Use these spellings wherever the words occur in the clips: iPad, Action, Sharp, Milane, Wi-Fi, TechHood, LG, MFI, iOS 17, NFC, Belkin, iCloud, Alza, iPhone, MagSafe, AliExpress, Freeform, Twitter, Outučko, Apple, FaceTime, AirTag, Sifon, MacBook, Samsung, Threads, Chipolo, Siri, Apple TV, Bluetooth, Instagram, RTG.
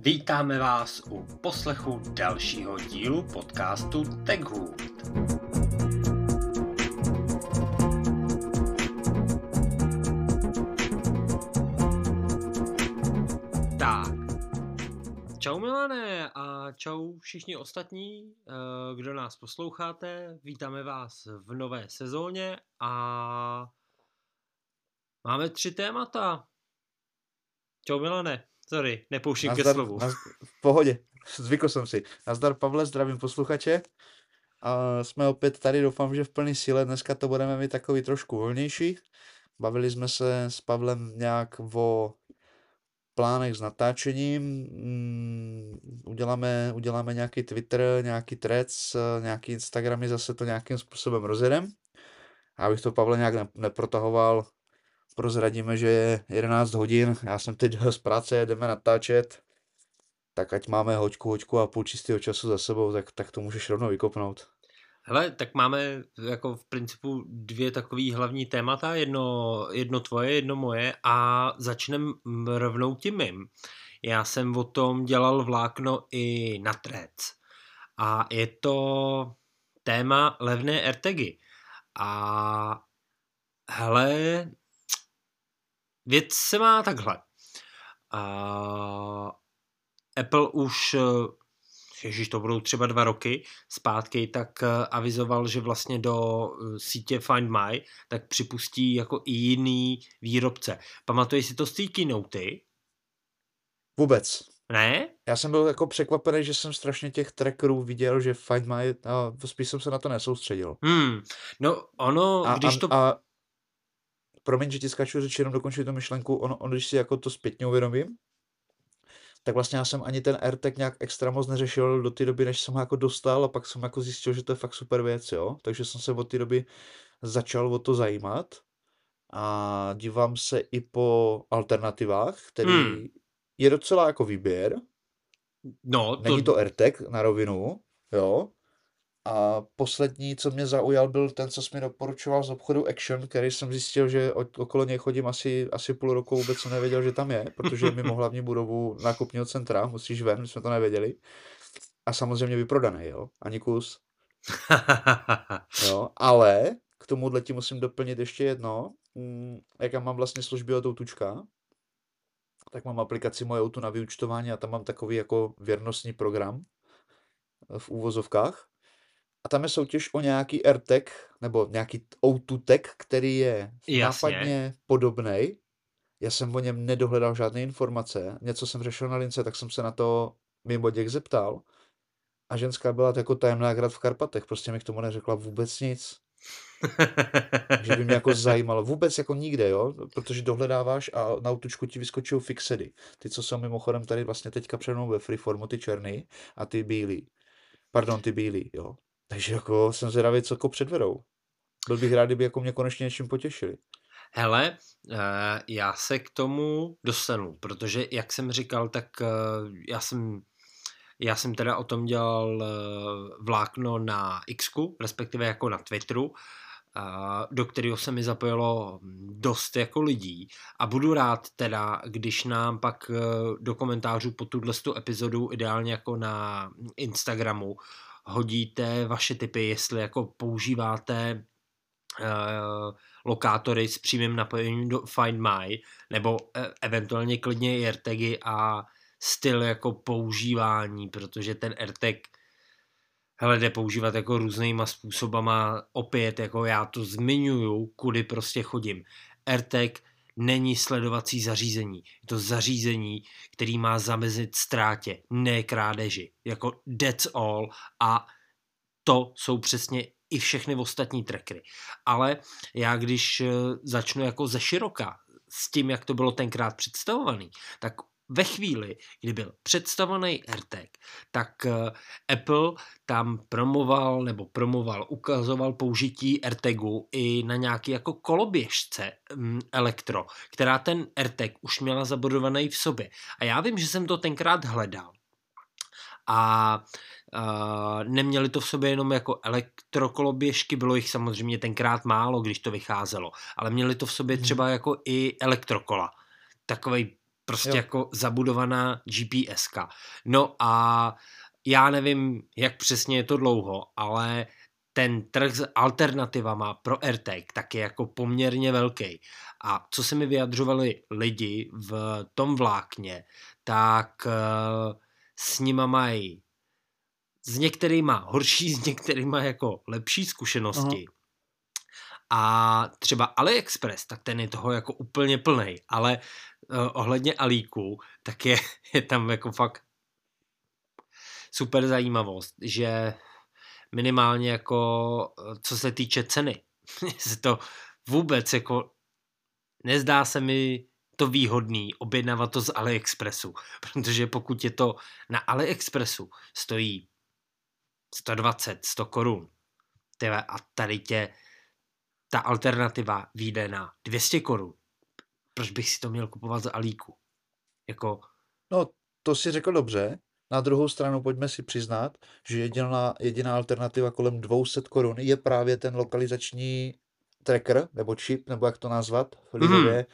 Vítáme vás u poslechu dalšího dílu podcastu TechHood. Tak, čau Milane a čau všichni ostatní, kdo nás posloucháte. Vítáme vás v nové sezóně a máme 3 témata. Čau Milane. Sorry, nepouštím ke slovu. V pohodě, zvykl jsem si. Nazdar Pavle, zdravím posluchače. A jsme opět tady, doufám, že v plný síle. Dneska to budeme mít takový trošku volnější. Bavili jsme se s Pavlem nějak o plánech s natáčením. Uděláme nějaký Twitter, nějaký Threads, nějaký Instagramy, zase to nějakým způsobem rozjedem. Abych to Pavle nějak neprotahoval, prozradíme, že je 11 hodin, já jsem teď z práce, jdeme natáčet, tak ať máme hoďku a půl čistého času za sebou, tak to můžeš rovnou vykopnout. Hele, tak máme jako v principu 2 takový hlavní témata, jedno tvoje, jedno moje a začneme rovnou tím mým. Já jsem o tom dělal vlákno i na Threads a je to téma levné AirTagy a hele, věc se má takhle. Apple už, to budou třeba 2 roky zpátky, tak avizoval, že vlastně do sítě Find My tak připustí jako i jiný výrobce. Pamatuješ si to z té keynoty? Vůbec. Ne? Já jsem byl jako překvapený, že jsem strašně těch trackerů viděl, že Find My, spíš jsem se na to nesoustředil. Promiň, že ti skáču řeč, jenom dokončuji tu myšlenku, on když si jako to zpětně uvědomím, tak vlastně já jsem ani ten AirTag nějak extra moc neřešil do té doby, než jsem ho jako dostal a pak jsem jako zjistil, že to je fakt super věc, jo, takže jsem se od té doby začal o to zajímat a dívám se i po alternativách, který je docela jako výběr, není to AirTag na rovinu, jo. A poslední, co mě zaujal, byl ten, co jsi mi doporučoval z obchodu Action, který jsem zjistil, že okolo něj chodím asi půl roku, vůbec jsem nevěděl, že tam je, protože mimo hlavní budovu nákupního centra musíš ven, my jsme to nevěděli. A samozřejmě vyprodaný, jo? Ani kus. Jo, ale k tomuhle ti musím doplnit ještě jedno. Jak já mám vlastně služby od Outučka, tak mám aplikaci moje Outu na vyúčtování a tam mám takový jako věrnostní program v úvozovkách. A tam je soutěž o nějaký AirTag, nebo nějaký O2 tag, který je nápadně podobnej. Já jsem o něm nedohledal žádné informace. Něco jsem řešil na lince, tak jsem se na to mimo děk zeptal. A ženská byla jako tajemná grad v Karpatech. Prostě mi k tomu neřekla vůbec nic. Že by mě jako zajímalo. Vůbec jako nikde, jo? Protože dohledáváš a na Outučku ti vyskočí Fixety. Ty, co jsou mimochodem tady vlastně teďka před mnou ve Freeformu, ty černý a ty bílý. Pardon, ty bílý, jo. Takže jako jsem zvědavý, co jako předvedou. Byl bych rád, kdyby jako mě konečně něčím potěšili. Hele, já se k tomu dostanu, protože jak jsem říkal, tak já jsem teda o tom dělal vlákno na Xku, respektive jako na Twitteru, do kterého se mi zapojilo dost jako lidí a budu rád teda, když nám pak do komentářů po tuto epizodu, ideálně jako na Instagramu, hodíte vaše tipy, jestli jako používáte lokátory s přímým napojením do Find My, nebo eventuálně klidně AirTagy a styl jako používání, protože ten AirTag jde používat jako různýma způsobama, opět jako já to zmiňuju, kudy prostě chodím. AirTag není sledovací zařízení. Je to zařízení, který má zamezit ztrátě, ne krádeži. Jako that's all a to jsou přesně i všechny ostatní trackery. Ale já když začnu jako ze široka s tím, jak to bylo tenkrát představovaný, tak ve chvíli, kdy byl představený AirTag, tak Apple tam ukazoval použití AirTagu i na nějaký jako koloběžce elektro, která ten AirTag už měla zabudovaný v sobě. A já vím, že jsem to tenkrát hledal. A neměli to v sobě jenom jako elektrokoloběžky, bylo jich samozřejmě tenkrát málo, když to vycházelo, ale měli to v sobě třeba jako i elektrokola. Takovej Prostě jako zabudovaná GPSka. No a já nevím, jak přesně je to dlouho, ale ten trh s alternativama pro AirTag tak je jako poměrně velký. A co se mi vyjadřovali lidi v tom vlákně, tak s nima mají s některýma horší, s některýma jako lepší zkušenosti. Aha. A třeba AliExpress, tak ten je toho jako úplně plnej, ale ohledně Alíku, tak je tam jako fakt super zajímavost, že minimálně jako co se týče ceny, se to vůbec jako nezdá se mi to výhodný objednávat to z AliExpressu, protože pokud je to na AliExpressu stojí 120, 100 korun a tady tě ta alternativa vyjde na 200 korun. Proč bych si to měl kupovat za Alíku? Jako... No, to si řekl dobře. Na druhou stranu pojďme si přiznat, že jediná alternativa kolem 200 korun je právě ten lokalizační tracker, nebo chip, nebo jak to nazvat v lidově,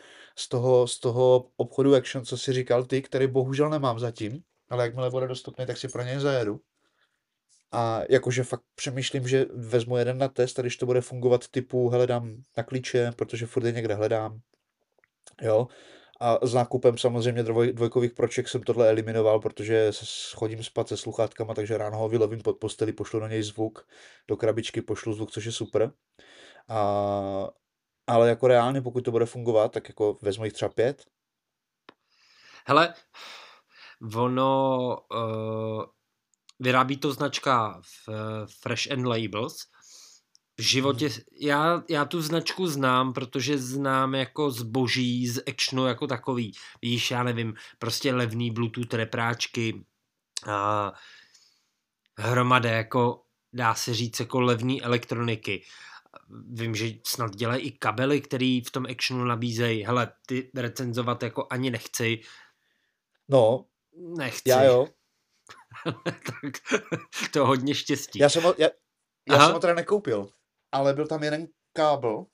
z toho obchodu Action, co si říkal ty, který bohužel nemám zatím, ale jakmile bude dostupný, tak si pro něj zajedu. A jakože fakt přemýšlím, že vezmu jeden na test a když to bude fungovat typu hledám na klíče, protože furt je někde hledám. Jo. A s nákupem samozřejmě dvojkových proček jsem tohle eliminoval, protože chodím spát se sluchátkama, takže ráno ho vylovím pod posteli, pošlu na něj zvuk, do krabičky pošlu zvuk, což je super. Ale jako reálně, pokud to bude fungovat, tak jako vezmu jich třeba 5. Hele, ono... Vyrábí to značka Fresh N Labels. V životě, já tu značku znám, protože znám jako zboží z Actionu jako takový. Víš, já nevím, prostě levný Bluetooth repráčky, hromada jako, dá se říct, jako levný elektroniky. Vím, že snad dělají i kabely, který v tom Actionu nabízejí. Hele, ty recenzovat jako ani nechci. No, nechci. Já jo. Tak to hodně štěstí. Já jsem ho teda nekoupil, ale byl tam jeden kábel,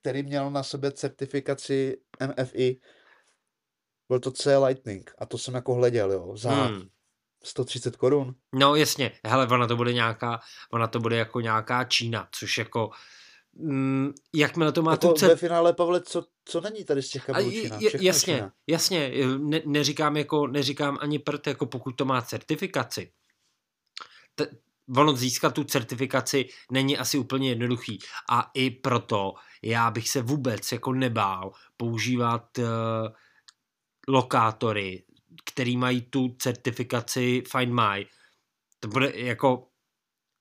který měl na sebe certifikaci MFI. Byl to C Lightning a to jsem jako hleděl, jo, za 130 korun. No jasně, hele, ona to bude jako nějaká Čína, což jako jakmile to má jako tu cenu. Ve finále, Pavle, co není tady z těch kabelů Čína? Jasně. Neříkám ani prd, jako pokud to má certifikaci. Ono získat tu certifikaci není asi úplně jednoduchý. A i proto já bych se vůbec jako nebál používat lokátory, který mají tu certifikaci Find My. To bude jako...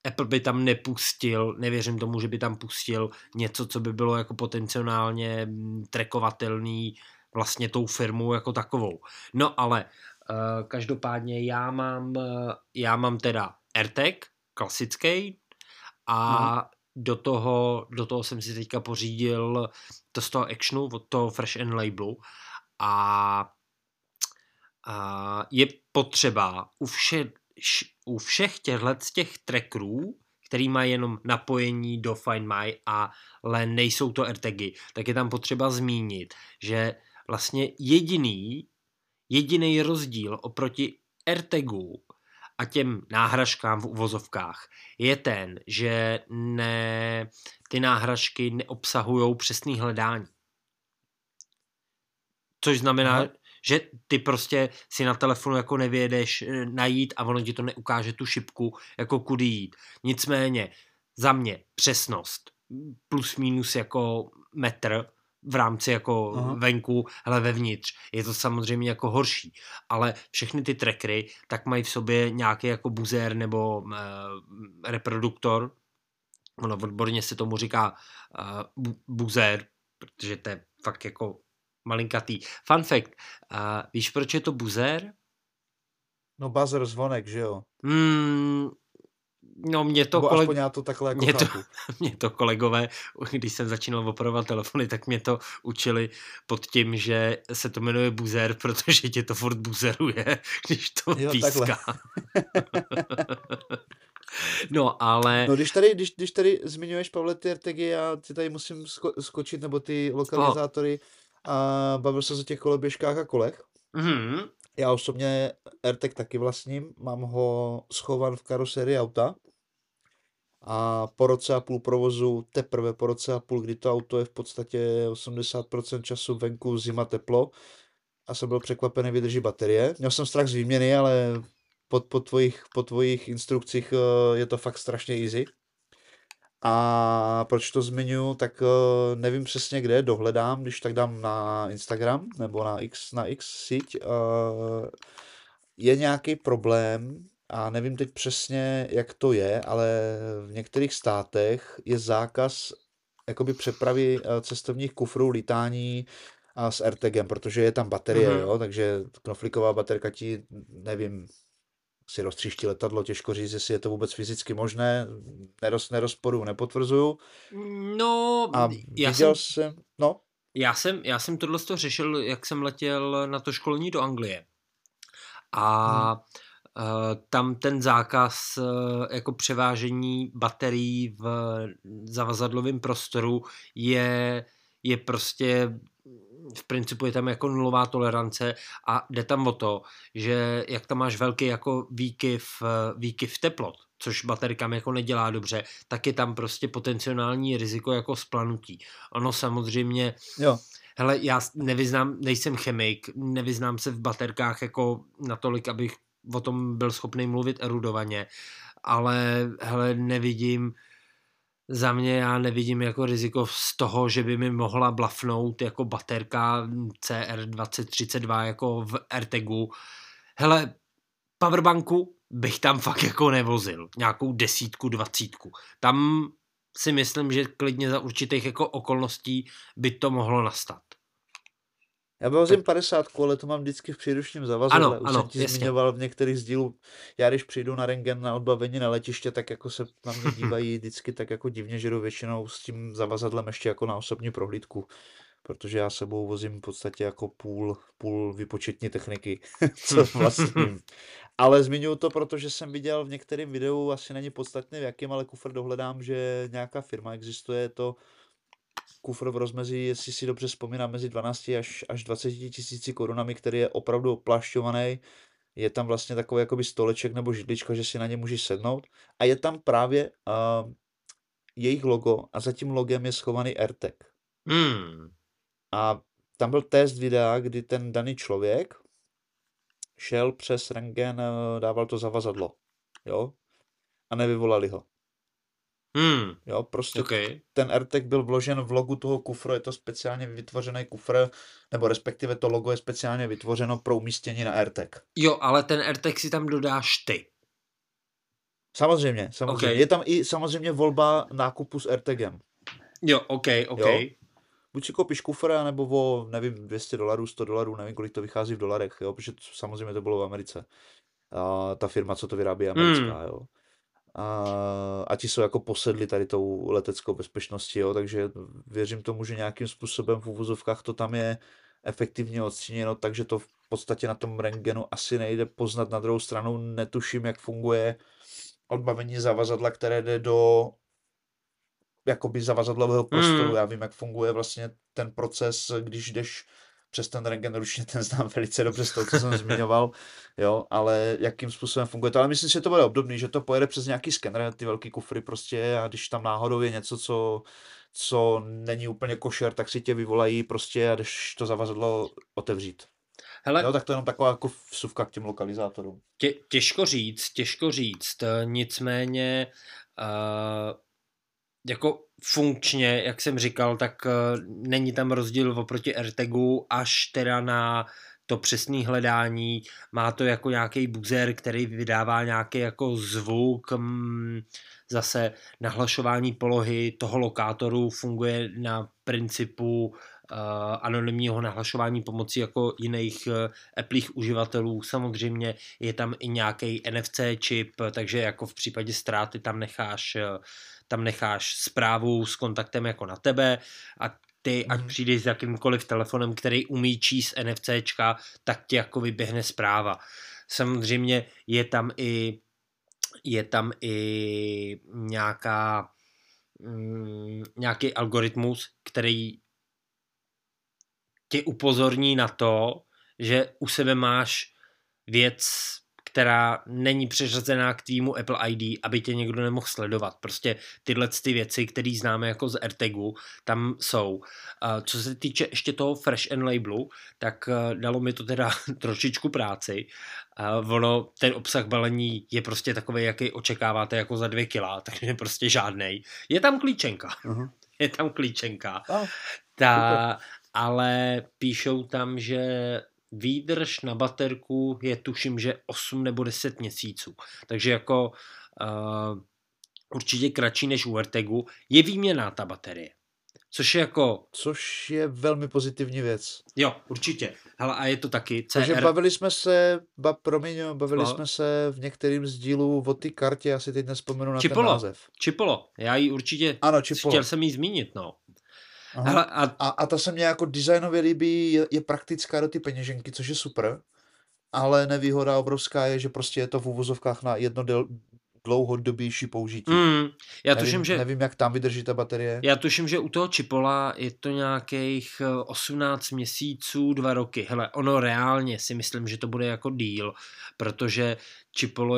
Apple by tam nepustil, nevěřím tomu, že by tam pustil něco, co by bylo jako potenciálně trackovatelný vlastně tou firmou jako takovou. No ale každopádně já mám teda AirTag, klasický, a do toho jsem si teďka pořídil to z toho Actionu, od toho Fresh N Labelu a je potřeba u všech těch trackerů, který mají jenom napojení do Find My, ale nejsou to AirTagy, tak je tam potřeba zmínit, že vlastně jediný rozdíl oproti AirTagu a těm náhražkám v uvozovkách je ten, že ty náhražky neobsahují přesný hledání. Což znamená... Aha. Že ty prostě si na telefonu jako nevědeš najít a ono ti to neukáže tu šipku, jako kudy jít. Nicméně za mě přesnost plus minus jako metr v rámci jako venku, ale vevnitř. Je to samozřejmě jako horší, ale všechny ty trackery tak mají v sobě nějaký jako buzzer nebo reproduktor. Ono odborně se tomu říká buzzer, protože to je fakt jako malinkatý. Fun fact. Víš, proč je to buzzer? No buzzer, zvonek, že jo? No mě to... Aspoň já to takhle jako chápu. Mě to kolegové, když jsem začínal opravovat telefony, tak mě to učili pod tím, že se to jmenuje buzzer, protože tě to furt buzeruje, když to píská. No, ale... No, když tady zmiňuješ, Pavle, ty RTG, já ti tady musím skočit, nebo ty lokalizátory... A bavil jsem se o těch koloběžkách a kolech. Mm-hmm. Já osobně AirTag taky vlastním, mám ho schovan v karoserii auta a po roce a půl provozu, teprve po roce a půl, kdy to auto je v podstatě 80% času venku, zima, teplo, a jsem byl překvapený, vydrží baterie. Měl jsem strach z výměny, ale po tvojich instrukcích je to fakt strašně easy. A proč to zmiňuji, tak nevím přesně kde, dohledám, když tak dám na Instagram nebo na X síť. Je nějaký problém a nevím teď přesně, jak to je, ale v některých státech je zákaz jakoby přepravy cestovních kufrů, lítání a s AirTagem, protože je tam baterie, jo, takže knoflíková baterka ti, nevím, si roztříští letadlo, těžko říct, jestli je to vůbec fyzicky možné, nerozporuju, nepotvrzuju. No, a já jsem tohleto řešil, jak jsem letěl na to školení do Anglie. A tam ten zákaz jako převážení baterií v zavazadlovém prostoru je prostě... V principu je tam jako nulová tolerance a jde tam o to, že jak tam máš velký jako výkyv teplot, což baterkám jako nedělá dobře, tak je tam prostě potenciální riziko jako splanutí. Ono samozřejmě, jo. Hele, já nejsem chemik, nevyznám se v baterkách jako natolik, abych o tom byl schopný mluvit erudovaně, ale hele, nevidím... Za mě já nevidím jako riziko z toho, že by mi mohla blafnout jako baterka CR2032 jako v AirTagu. Hele, powerbanku bych tam fakt jako nevozil. Nějakou 10, 20. Tam si myslím, že klidně za určitých jako okolností by to mohlo nastat. Já vozím 50, ale to mám vždycky v příručním zavazadle. Ano, jsem ti zmiňoval v některých z dílů. Já když přijdu na rentgen na odbavení na letiště, tak jako se na mě dívají vždycky tak jako divně, že jdu většinou s tím zavazadlem ještě jako na osobní prohlídku. Protože já sebou vozím v podstatě jako půl výpočetní techniky, co vlastním. Ale zmiňuji to, protože jsem viděl v některém videu, asi není podstatné v jakém, ale kufr dohledám, že nějaká firma existuje, to kufr v rozmezí, jestli si dobře vzpomínám, mezi 12 až 20 tisíci korunami, který je opravdu oplašťovaný. Je tam vlastně takový jakoby stoleček nebo židlička, že si na ně můžeš sednout. A je tam právě jejich logo a za tím logem je schovaný AirTag. A tam byl test videa, kdy ten daný člověk šel přes rentgen, dával to zavazadlo. Jo? A nevyvolali ho. Jo, prostě okay. Ten AirTag byl vložen v logu toho kufru, je to speciálně vytvořený kufr, nebo respektive to logo je speciálně vytvořeno pro umístění na AirTag. Jo, ale ten AirTag si tam dodáš ty. Samozřejmě. Okay. Je tam i samozřejmě volba nákupu s AirTagem. Jo, ok. Jo? Buď si koupíš kufr, nebo o, nevím, $200, $100, nevím, kolik to vychází v dolarech, jo, protože to, samozřejmě to bylo v Americe. A ta firma, co to vyrábí, je americká, jo. A ti jsou jako posedli tady tou leteckou bezpečností, jo, takže věřím tomu, že nějakým způsobem v uvozovkách to tam je efektivně odstíněno, takže to v podstatě na tom rentgenu asi nejde poznat. Na druhou stranu netuším, jak funguje odbavení zavazadla, které jde do jakoby zavazadlového prostoru. Já vím, jak funguje vlastně ten proces, když jdeš přes ten rentgen ručně, ten znám velice dobře z toho, co jsem zmiňoval, jo, ale jakým způsobem funguje to, ale myslím si, že to bude obdobný, že to pojede přes nějaký skener, ty velký kufry prostě, a když tam náhodou je něco, co není úplně košer, tak si tě vyvolají prostě a jdeš to zavazadlo otevřít. Hele, jo, tak to je jenom taková jako vsuvka k těm lokalizátorům. Těžko říct, nicméně jako funkčně, jak jsem říkal, tak není tam rozdíl oproti AirTagu, až teda na to přesné hledání. Má to jako nějaký buzzer, který vydává nějaký jako zvuk, zase nahlašování polohy toho lokátoru funguje na principu anonymního nahlašování pomocí jako jiných Appleích uživatelů. Samozřejmě je tam i nějaký NFC čip, takže jako v případě ztráty tam necháš zprávu s kontaktem jako na tebe a ty, ať přijdeš s jakýmkoliv telefonem, který umí číst NFCčka, tak ti jako vyběhne zpráva. Samozřejmě je tam i nějaký algoritmus, který ti upozorní na to, že u sebe máš věc, která není přiřazená k tvýmu Apple ID, aby tě někdo nemohl sledovat. Prostě tyhle ty věci, které známe jako z AirTagu, tam jsou. Co se týče ještě toho Fresh N Labelu, tak dalo mi to teda trošičku práci. Ono, ten obsah balení je prostě takový, jaký očekáváte jako za 2 kila, takže prostě žádnej. Je tam klíčenka. Uh-huh. Je tam klíčenka. Oh, ale píšou tam, že výdrž na baterku je tuším, že 8 nebo 10 měsíců. Takže jako určitě kratší než u AirTagu. Je výměnná ta baterie. Což je velmi pozitivní věc. Jo, určitě. Hele, a je to taky CR. Takže bavili jsme se v některém z dílů o ty kartě, asi teď nespomenu na Chipolo. Ten název. Chipolo. Já ji určitě chtěl jsem ji zmínit, no. Hele, a ta se mě jako designově líbí, je praktická do ty peněženky, což je super, ale nevýhoda obrovská je, že prostě je to v uvozovkách na jedno dlouhodobější použití. Já tuším, že nevím, jak tam vydrží ta baterie. Já tuším, že u toho Chipola je to nějakých 18 měsíců, 2 roky. Hele, ono reálně si myslím, že to bude jako deal, protože Chipolo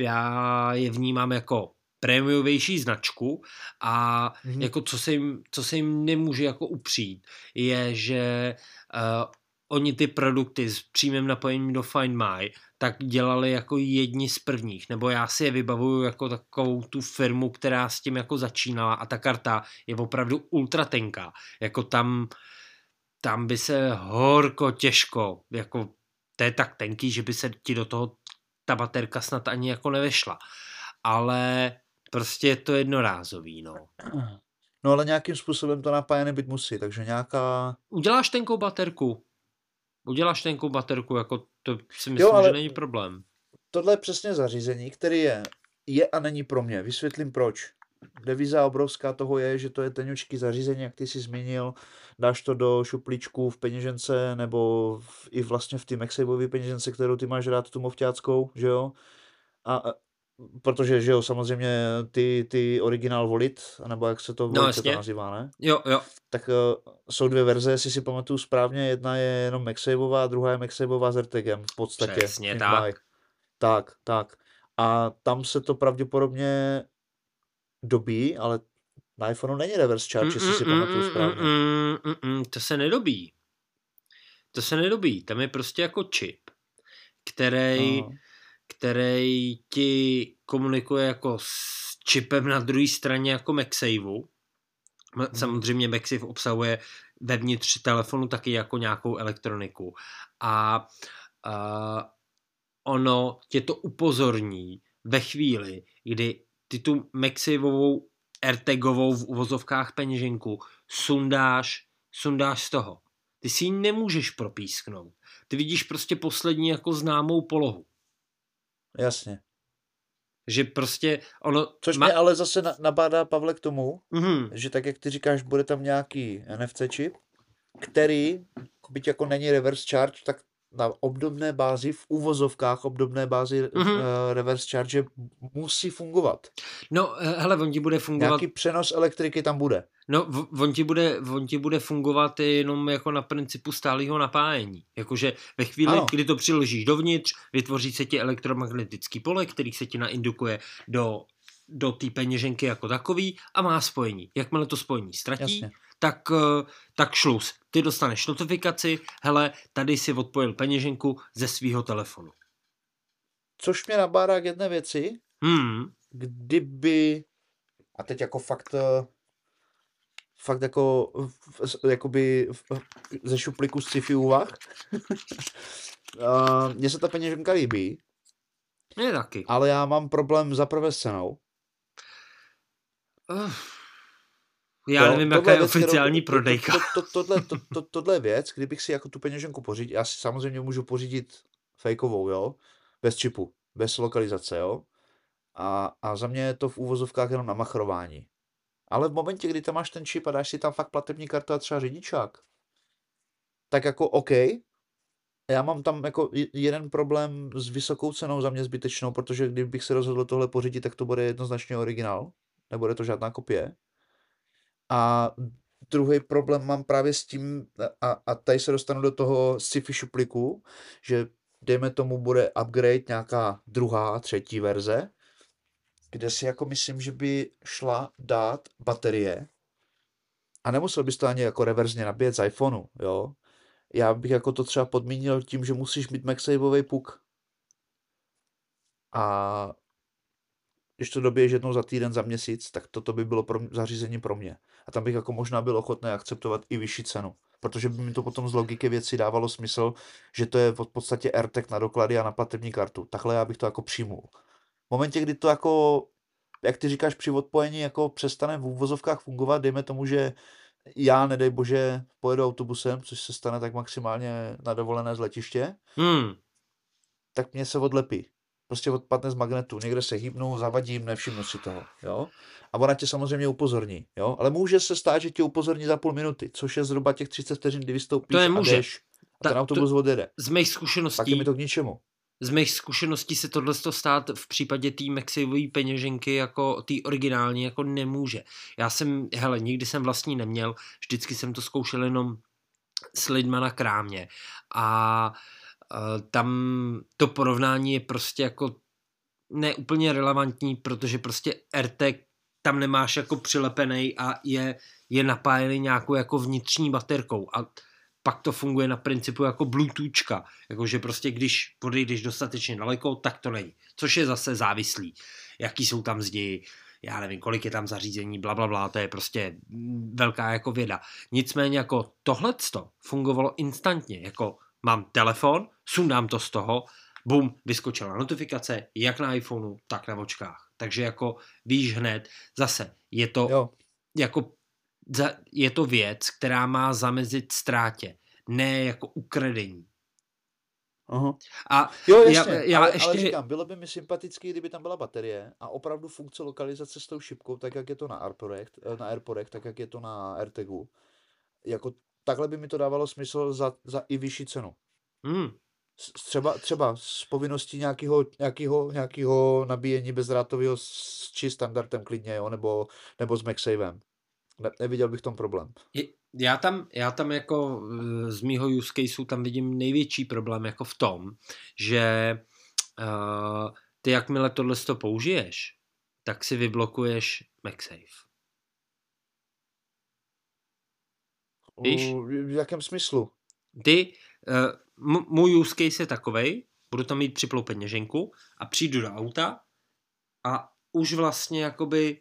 já je vnímám jako prémiovější značku a jako co se jim nemůže jako upřít, je, že oni ty produkty s přímým napojením do Find My tak dělali jako jedni z prvních, nebo já si je vybavuju jako takovou tu firmu, která s tím jako začínala a ta karta je opravdu ultra tenká. Jako tam by se horko těžko, jako to je tak tenký, že by se ti do toho ta baterka snad ani jako nevešla. Ale prostě je to jednorázový, no. No ale nějakým způsobem to napájené být musí, takže nějaká... Uděláš tenkou baterku, jako to si myslím, že není problém. Tohle je přesně zařízení, které je a není pro mě. Vysvětlím proč. Devíza obrovská toho je, že to je tenučký zařízení, jak ty jsi zmínil, dáš to do šuplíčku v peněžence, nebo i vlastně v té MagSafeové peněžence, kterou ty máš rád, tu mofťáckou, že jo? A protože, že jo, samozřejmě ty originál volit, nebo jak se to to nazývá, ne? Jo. Tak jsou dvě verze, jestli si pamatuju správně, jedna je jenom MagSafeová, druhá je MagSafeová s AirTagem v podstatě. Přesně, tak. A tam se to pravděpodobně dobí, ale na iPhoneu není reverse charge, jestli si pamatuju správně. To se nedobí. Tam je prostě jako čip, který ti komunikuje jako s čipem na druhé straně jako MagSafeu. Samozřejmě MagSafe obsahuje vevnitř telefonu taky jako nějakou elektroniku. A ono tě to upozorní ve chvíli, kdy ty tu MagSafeovou AirTagovou v uvozovkách peněženku sundáš z toho. Ty si ji nemůžeš propísknout. Ty vidíš prostě poslední jako známou polohu. Jasně. Že prostě ono... Což mě ale zase nabádá, Pavle, k tomu, že tak, jak ty říkáš, bude tam nějaký NFC čip, který, byť jako není reverse charge, tak na obdobné bázi, v uvozovkách obdobné bázi reverse charge musí fungovat. No, hele, on ti bude fungovat... Nějaký přenos elektriky tam bude. No, on ti bude fungovat jenom jako na principu stálého napájení. Jakože ve chvíli, kdy to přiložíš dovnitř, vytvoří se ti elektromagnetický pole, který se ti naindukuje do té peněženky jako takový a má spojení. Jakmile to spojení ztratí, tak šluz. Ty dostaneš notifikaci, hele, tady si odpojil peněženku ze svýho telefonu. Což mě nabádá k jedné věci, kdyby, a teď jako fakt jako jakoby ze šuplíku z sci-fi úvah, mně se ta peněženka líbí, mě taky. Ale já mám problém zaprvé s cenou. Já nevím, jaká je oficiální prodejka. Tohle je věc, kdybych si jako tu peněženku pořídil, já si samozřejmě můžu pořídit fejkovou, jo, bez čipu, bez lokalizace, jo, a za mě je to v úvozovkách jenom na machrování. Ale v momentě, kdy tam máš ten čip a dáš si tam fakt platební kartu a třeba řidičák, tak jako OK, já mám tam jako jeden problém s vysokou cenou, za mě zbytečnou, protože kdybych se rozhodl tohle pořídit, tak to bude jednoznačně originál, nebude to žádná kopie. A druhý problém mám právě s tím, a tady se dostanu do toho sci-fi šupliku, že dejme tomu bude upgrade, nějaká druhá, třetí verze, kde si jako myslím, že by šla dát baterie a nemusel bys to ani jako reverzně nabíjet z iPhoneu, jo. Já bych jako to třeba podmínil tím, že musíš mít MagSafeový puk. A když to dobiješ jednou za týden, za měsíc, tak toto by bylo zařízení pro mě. A tam bych jako možná byl ochotný akceptovat i vyšší cenu. Protože by mi to potom z logiky věci dávalo smysl, že to je v podstatě AirTag na doklady a na platební kartu. Takhle já bych to jako přijmul. V momentě, kdy to jako, jak ty říkáš, při odpojení jako přestane v úvozovkách fungovat, dejme tomu, že já, nedej bože, pojedu autobusem, což se stane tak maximálně na dovolené z letiště, tak mě se odlepí. Prostě odpadne z magnetu, někde se hýbnu, zavadím, nevšimnu si toho, jo. A ona tě samozřejmě upozorní, jo. Ale může se stát, že tě upozorní za půl minuty, což je zhruba těch 30 vteřin, kdy vystoupíš a jdeš. A ten autobus odjede. Z mých zkušeností... Tak je mi to k ničemu. Z mých zkušeností se tohle stát v případě té MagSafeové peněženky jako té originální jako nemůže. Já jsem, hele, nikdy jsem vlastní neměl, vždycky jsem to zkoušel jenom s lidma na krámě a tam to porovnání je prostě jako neúplně relevantní, protože prostě AirTag tam nemáš jako přilepenej a je napájený nějakou jako vnitřní baterkou a pak to funguje na principu jako Bluetoothka, jakože prostě když podejdeš dostatečně daleko, tak to není, což je zase závislý, jaký jsou tam zdi, já nevím, kolik je tam zařízení, blablabla, to je prostě velká jako věda. Nicméně jako tohleto fungovalo instantně, jako mám telefon, sundám to z toho, bum, vyskočila notifikace, jak na iPhoneu, tak na vočkách. Takže jako víš hned, zase je to jako je to věc, která má zamezit ztrátě, ne jako ukradení. Aha. A jo, jasně, ale říkám, bylo by mi sympatický, kdyby tam byla baterie a opravdu funkce lokalizace s tou šipkou, tak jak je to na AirPodech, tak jak je to na AirTagu. Jako takhle by mi to dávalo smysl za i vyšší cenu. Třeba s povinností nějakého nabíjení bezdrátového či standardem klidně, jo, nebo s MagSafem. Neviděl bych tom problém. Já tam jako z mýho use caseu tam vidím největší problém jako v tom, že ty jakmile tohle to použiješ, tak si vyblokuješ MagSafe. Víš? V jakém smyslu? Ty, můj use case je takovej, budu tam mít připlou peněženku a přijdu do auta a už vlastně jakoby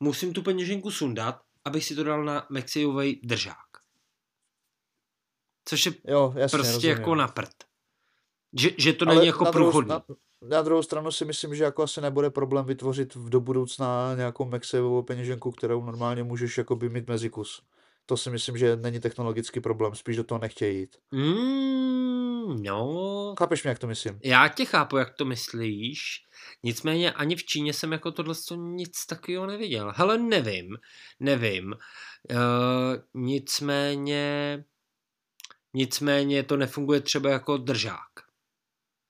musím tu peněženku sundat, abych si to dal na MagSafeový držák. Což je prostě rozumím. Jako na prd. Že to není jako průchodný. Na druhou stranu si myslím, že jako asi nebude problém vytvořit do budoucna nějakou MagSafeovou peněženku, kterou normálně můžeš jakoby mít mezi kus. To si myslím, že není technologický problém, spíš do toho nechtějí jít. No. Chápeš mě, jak to myslím? Já tě chápu, jak to myslíš, nicméně ani v Číně jsem jako tohle nic takového neviděl. Hele, nevím. Nicméně to nefunguje třeba jako držák.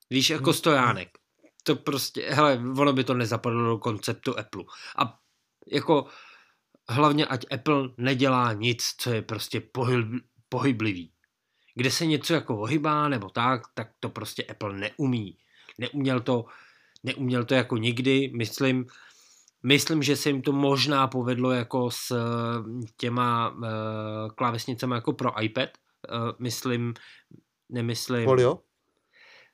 Víš, jako stojánek. To prostě, hele, ono by to nezapadlo do konceptu Apple. A jako... Hlavně ať Apple nedělá nic, co je prostě pohyblivý. Kde se něco jako ohybá nebo tak to prostě Apple neumí. Neuměl to jako nikdy. Myslím, že se jim to možná povedlo jako s těma klávesnicama jako pro iPad. Nemyslím... Folio?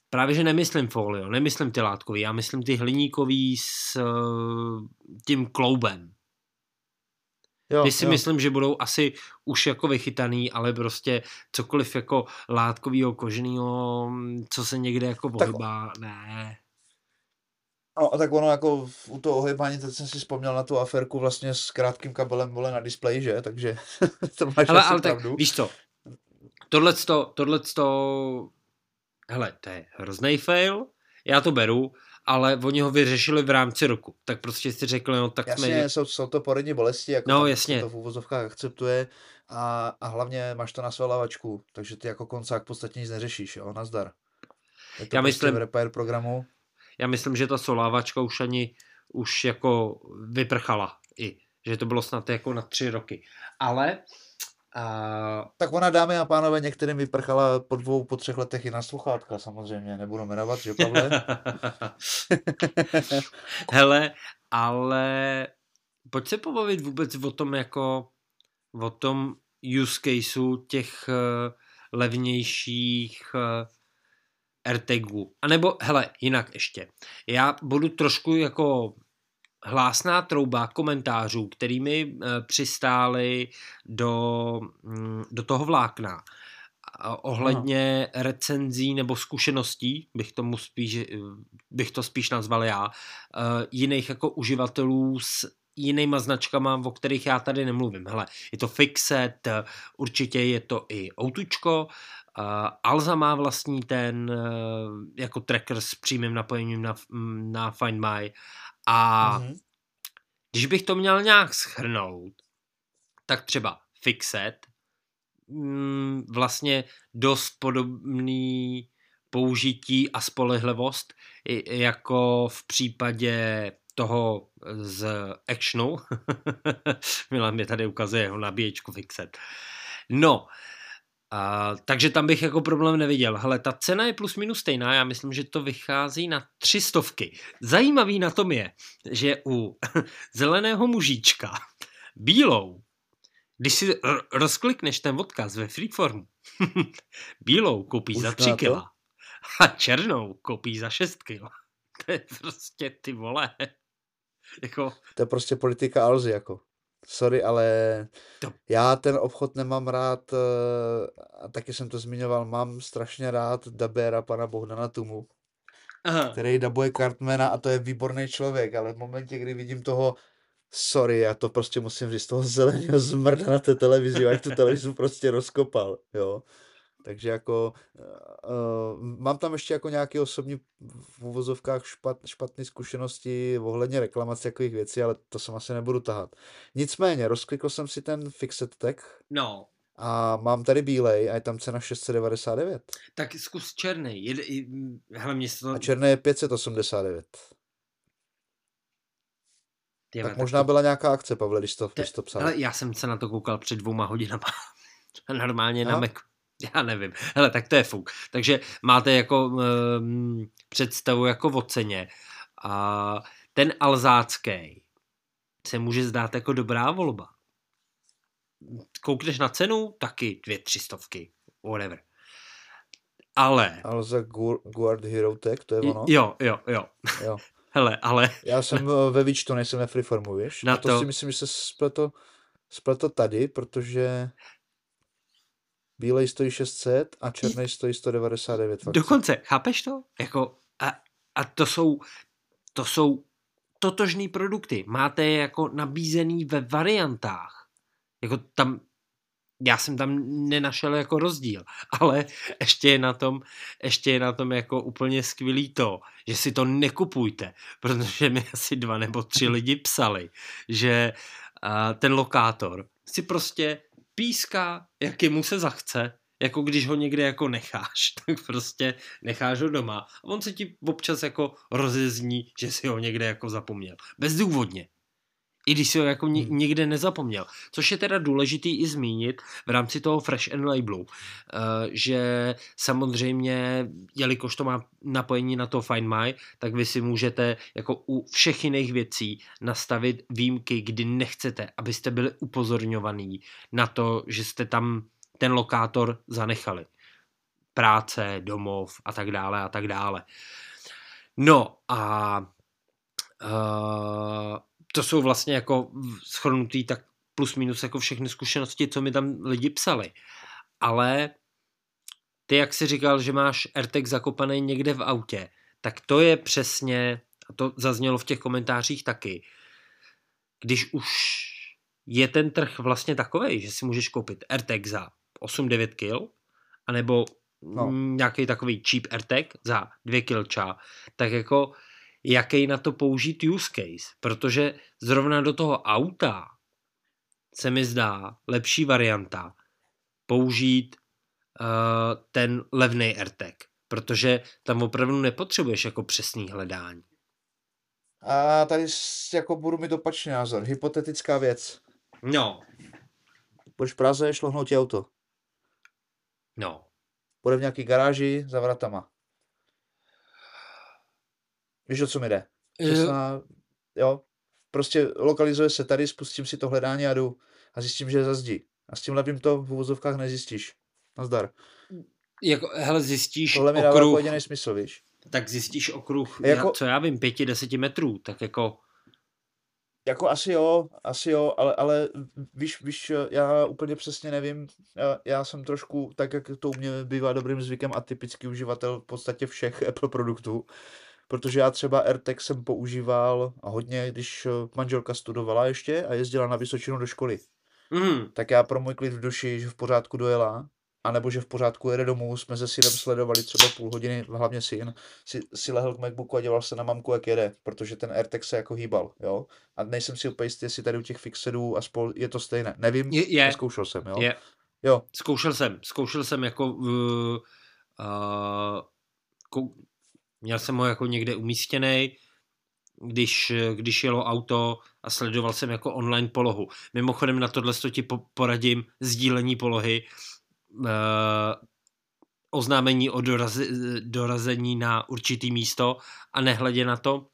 Právě, že nemyslím folio, nemyslím ty látkový, já myslím ty hliníkový s tím kloubem. Ty si myslím, že budou asi už jako vychytaný, ale prostě cokoliv jako látkovýho, koženýho, co se někde jako ohybá, ne. No a tak ono jako u toho ohybání, teď jsem si vzpomněl na tu aférku vlastně s krátkým kabelem vole na displeji, že? Takže to máš hele, asi pravdu. Tak, víš co, tohleto, hele, to je hroznej fail, já to beru, ale oni ho vyřešili v rámci roku. Tak prostě si řekli, no tak jasně, jsou to porodní bolesti, jako no, jasně. To v uvozovkách akceptuje a hlavně máš to na své lavačku, takže ty jako koncák v podstatě nic neřešíš, jo, nazdar. Je to já prostě myslím, v repair programu. Já myslím, že ta solávačka už jako vyprchala i, že to bylo snad jako na 3 roky. Ale Tak ona, dámy a pánové, některým vyprchala po 2, po 3 letech i na sluchátka, samozřejmě, nebudu jmenovat, že Pavle? Hele, ale pojď se pobavit vůbec o tom, jako o tom use caseu těch levnějších AirTagů. A nebo, hele, jinak ještě. Já budu trošku jako hlásná trouba komentářů, kterými přistály do toho vlákna. Ohledně recenzí nebo zkušeností, bych to spíš nazval já, jiných jako uživatelů s jinýma značkama, o kterých já tady nemluvím. Hele, je to Fixet, určitě je to i Outučko, Alza má vlastní ten jako tracker s přímým napojením na Find My. A když bych to měl nějak shrnout, tak třeba Fixet, vlastně dost podobný použití a spolehlivost jako v případě toho z Actionu. Milan mi tady ukazuje jeho nabíječku Fixet. No, takže tam bych jako problém neviděl. Hele, ta cena je plus minus stejná, já myslím, že to vychází na 300. Zajímavý na tom je, že u zeleného mužíčka bílou, když si rozklikneš ten odkaz ve Freeformu, bílou koupíš za 3 kila a černou koupíš za 6 kila. To je prostě, ty vole. Jako... To je prostě politika Alzy, jako. Sorry, ale já ten obchod nemám rád, a taky jsem to zmiňoval, mám strašně rád dabéra pana Bohdana Tumu, který dabuje Cartmana, a to je výborný člověk, ale v momentě, kdy vidím toho, sorry, já to prostě musím říct, toho zeleného zmrda na té televizi, až tu televizi prostě rozkopal, jo. Takže jako mám tam ještě jako nějaké osobní v uvozovkách špatné zkušenosti ohledně reklamace takových věcí, ale to jsem asi nebudu tahat. Nicméně, rozklikl jsem si ten Fixet tag. No. A mám tady bílej a je tam cena 699. Tak zkus černý. A černý je 589. Děme, tak možná to... byla nějaká akce, Pavle, když to psal. Já jsem se na to koukal před 2 hodinama. Normálně na Macu. Já nevím. Hele, tak to je fuk. Takže máte jako představu jako o ceně. A ten alzácký se může zdát jako dobrá volba. Koukneš na cenu, taky 2, 300, whatever. Ale... Alza Guard Hero Tech, to je ono? Jo. Hele, ale... Já jsem ve výčtu, nejsem ve Freeformu, víš? Na to si myslím, že se spleto tady, protože... Bílej stojí 600 a černej stojí 199. Fakt. Dokonce, chápeš to? Jako, a to jsou totožný produkty. Máte je jako nabízený ve variantách. Jako tam, já jsem tam nenašel jako rozdíl, ale ještě je na tom jako úplně skvělý to, že si to nekupujte, protože mi asi 2 nebo 3 lidi psali, že ten lokátor si prostě píská, jak jemu se zachce, jako když ho někde jako necháš, tak prostě necháš ho doma. A on se ti občas jako rozezní, že si ho někde jako zapomněl. Bezdůvodně. I když si ho jako někde nezapomněl. Což je teda důležitý i zmínit v rámci toho Fresh N Labelu, že samozřejmě, jelikož to má napojení na to Find My, tak vy si můžete jako u všech jiných věcí nastavit výjimky, kdy nechcete, abyste byli upozorňovaní na to, že jste tam ten lokátor zanechali. Práce, domov a tak dále a tak dále. No a to jsou vlastně jako shrnutý tak plus minus jako všechny zkušenosti, co mi tam lidi psali. Ale ty, jak jsi říkal, že máš AirTag zakopaný někde v autě, tak to je přesně, a to zaznělo v těch komentářích taky, když už je ten trh vlastně takovej, že si můžeš koupit AirTag za 8-9 kil, anebo nějaký takový cheap AirTag za 2 kilča, tak jako jaký na to použít use case, protože zrovna do toho auta se mi zdá lepší varianta použít ten levnej AirTag, protože tam opravdu nepotřebuješ jako přesný hledání. A tady jako budu mít opačný názor, hypotetická věc. No. budeš v Praze, šlohnout ti auto. No. Bude v nějaký garáži za vratama. Víš, o co mi jde? Přesná, jo. Prostě lokalizuje se tady, spustím si to hledání a jdu a zjistím, že je za zdí. A s tím lepím to v uvozovkách nezjistíš. Nazdar. Jako, hele, zjistíš okruh. Tohle mi dává pojedinej smysl, víš. Tak zjistíš okruh, jako, co já vím, 5-10 metrů, tak jako... Jako asi jo, ale víš, já úplně přesně nevím, já jsem trošku, tak jak to u mě bývá dobrým zvykem, atypický uživatel v podstatě všech Apple produktů, protože já třeba AirTag jsem používal hodně, když manželka studovala ještě a jezdila na Vysočinu do školy. Mm. Tak já pro můj klid v duši, že v pořádku dojela, anebo že v pořádku jede domů, jsme se synem sledovali třeba půl hodiny, hlavně syn, si lehl k MacBooku a dělal se na mamku, jak jede, protože ten AirTag se jako hýbal, jo. A nejsem si úplně jistý, jestli tady u těch Fixetů a spol je to stejné, nevím, zkoušel jsem, jo. Jo. Zkoušel jsem jako, měl jsem ho jako někde umístěnej, když jelo auto a sledoval jsem jako online polohu. Mimochodem na tohle ti poradím sdílení polohy, oznámení o dorazení na určitý místo a nehledě na to,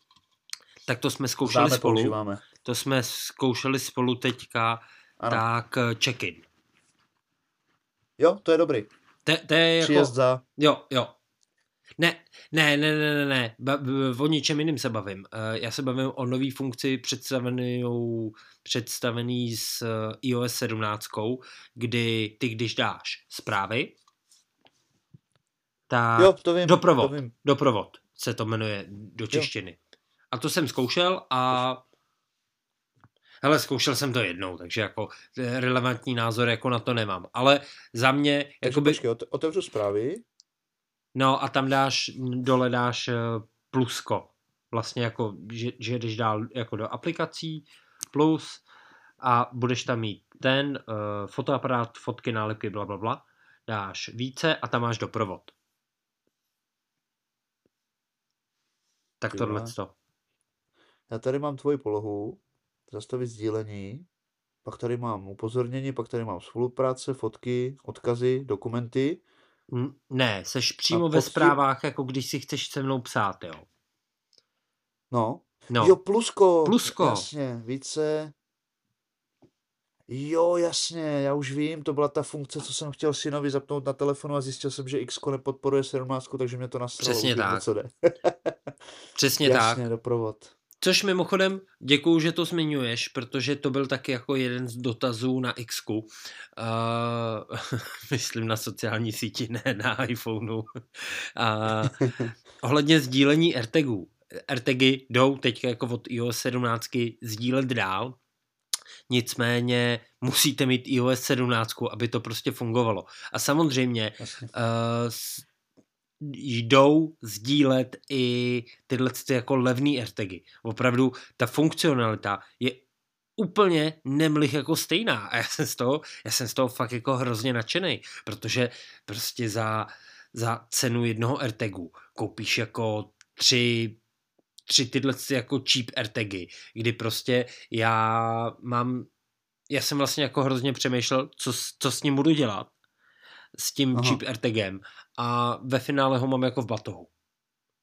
tak to jsme zkoušeli spolu. Používáme. To jsme zkoušeli spolu teďka, ano. Tak check-in. Jo, to je dobrý. To je jako... Přijezd za... Jo. Ne. O ničem jiným se bavím. Já se bavím o nový funkci představený s iOS 17, kdy ty, když dáš zprávy, tak jo, to vím, doprovod se to jmenuje do češtiny. Jo. A to jsem zkoušel a hele, zkoušel jsem to jednou, takže jako relevantní názor jako na to nemám. Ale za mě... Takže jakoby... Počkej, otevřu zprávy... No a tam dole dáš plusko, vlastně jako, že jdeš dál jako do aplikací, plus a budeš tam mít ten fotoaparát, fotky, nálepky, blablabla, dáš více a tam máš doprovod. Tak tohleto. Já tady mám tvoji polohu, zastavit sdílení, pak tady mám upozornění, pak tady mám spolupráce, fotky, odkazy, dokumenty. Ne, seš přímo ve zprávách, jako když si chceš se mnou psát, jo. No. Jo, plusko. Jasně, více. Jo, jasně, já už vím, to byla ta funkce, co jsem chtěl synovi zapnout na telefonu a zjistil jsem, že X nepodporuje 17, takže mě to nasralo. Přesně tak. Přesně tak. Jasně, doprovod. Což mimochodem, děkuju, že to zmiňuješ, protože to byl taky jako jeden z dotazů na X-ku. Myslím na sociální síti, ne na iPhoneu. Ohledně sdílení AirTagů. AirTagy jdou teď jako od iOS 17 sdílet dál, nicméně musíte mít iOS 17, aby to prostě fungovalo. A samozřejmě jdou sdílet i tyhle jako levný AirTagy. Opravdu ta funkcionalita je úplně nemlich jako stejná a já jsem z toho fakt jako hrozně nadšenej, protože prostě za cenu jednoho AirTagu koupíš jako tři tyhle jako cheap AirTagy, kdy prostě já jsem vlastně jako hrozně přemýšlel, co s ním budu dělat s tím cheap AirTagem a ve finále ho mám jako v batohu.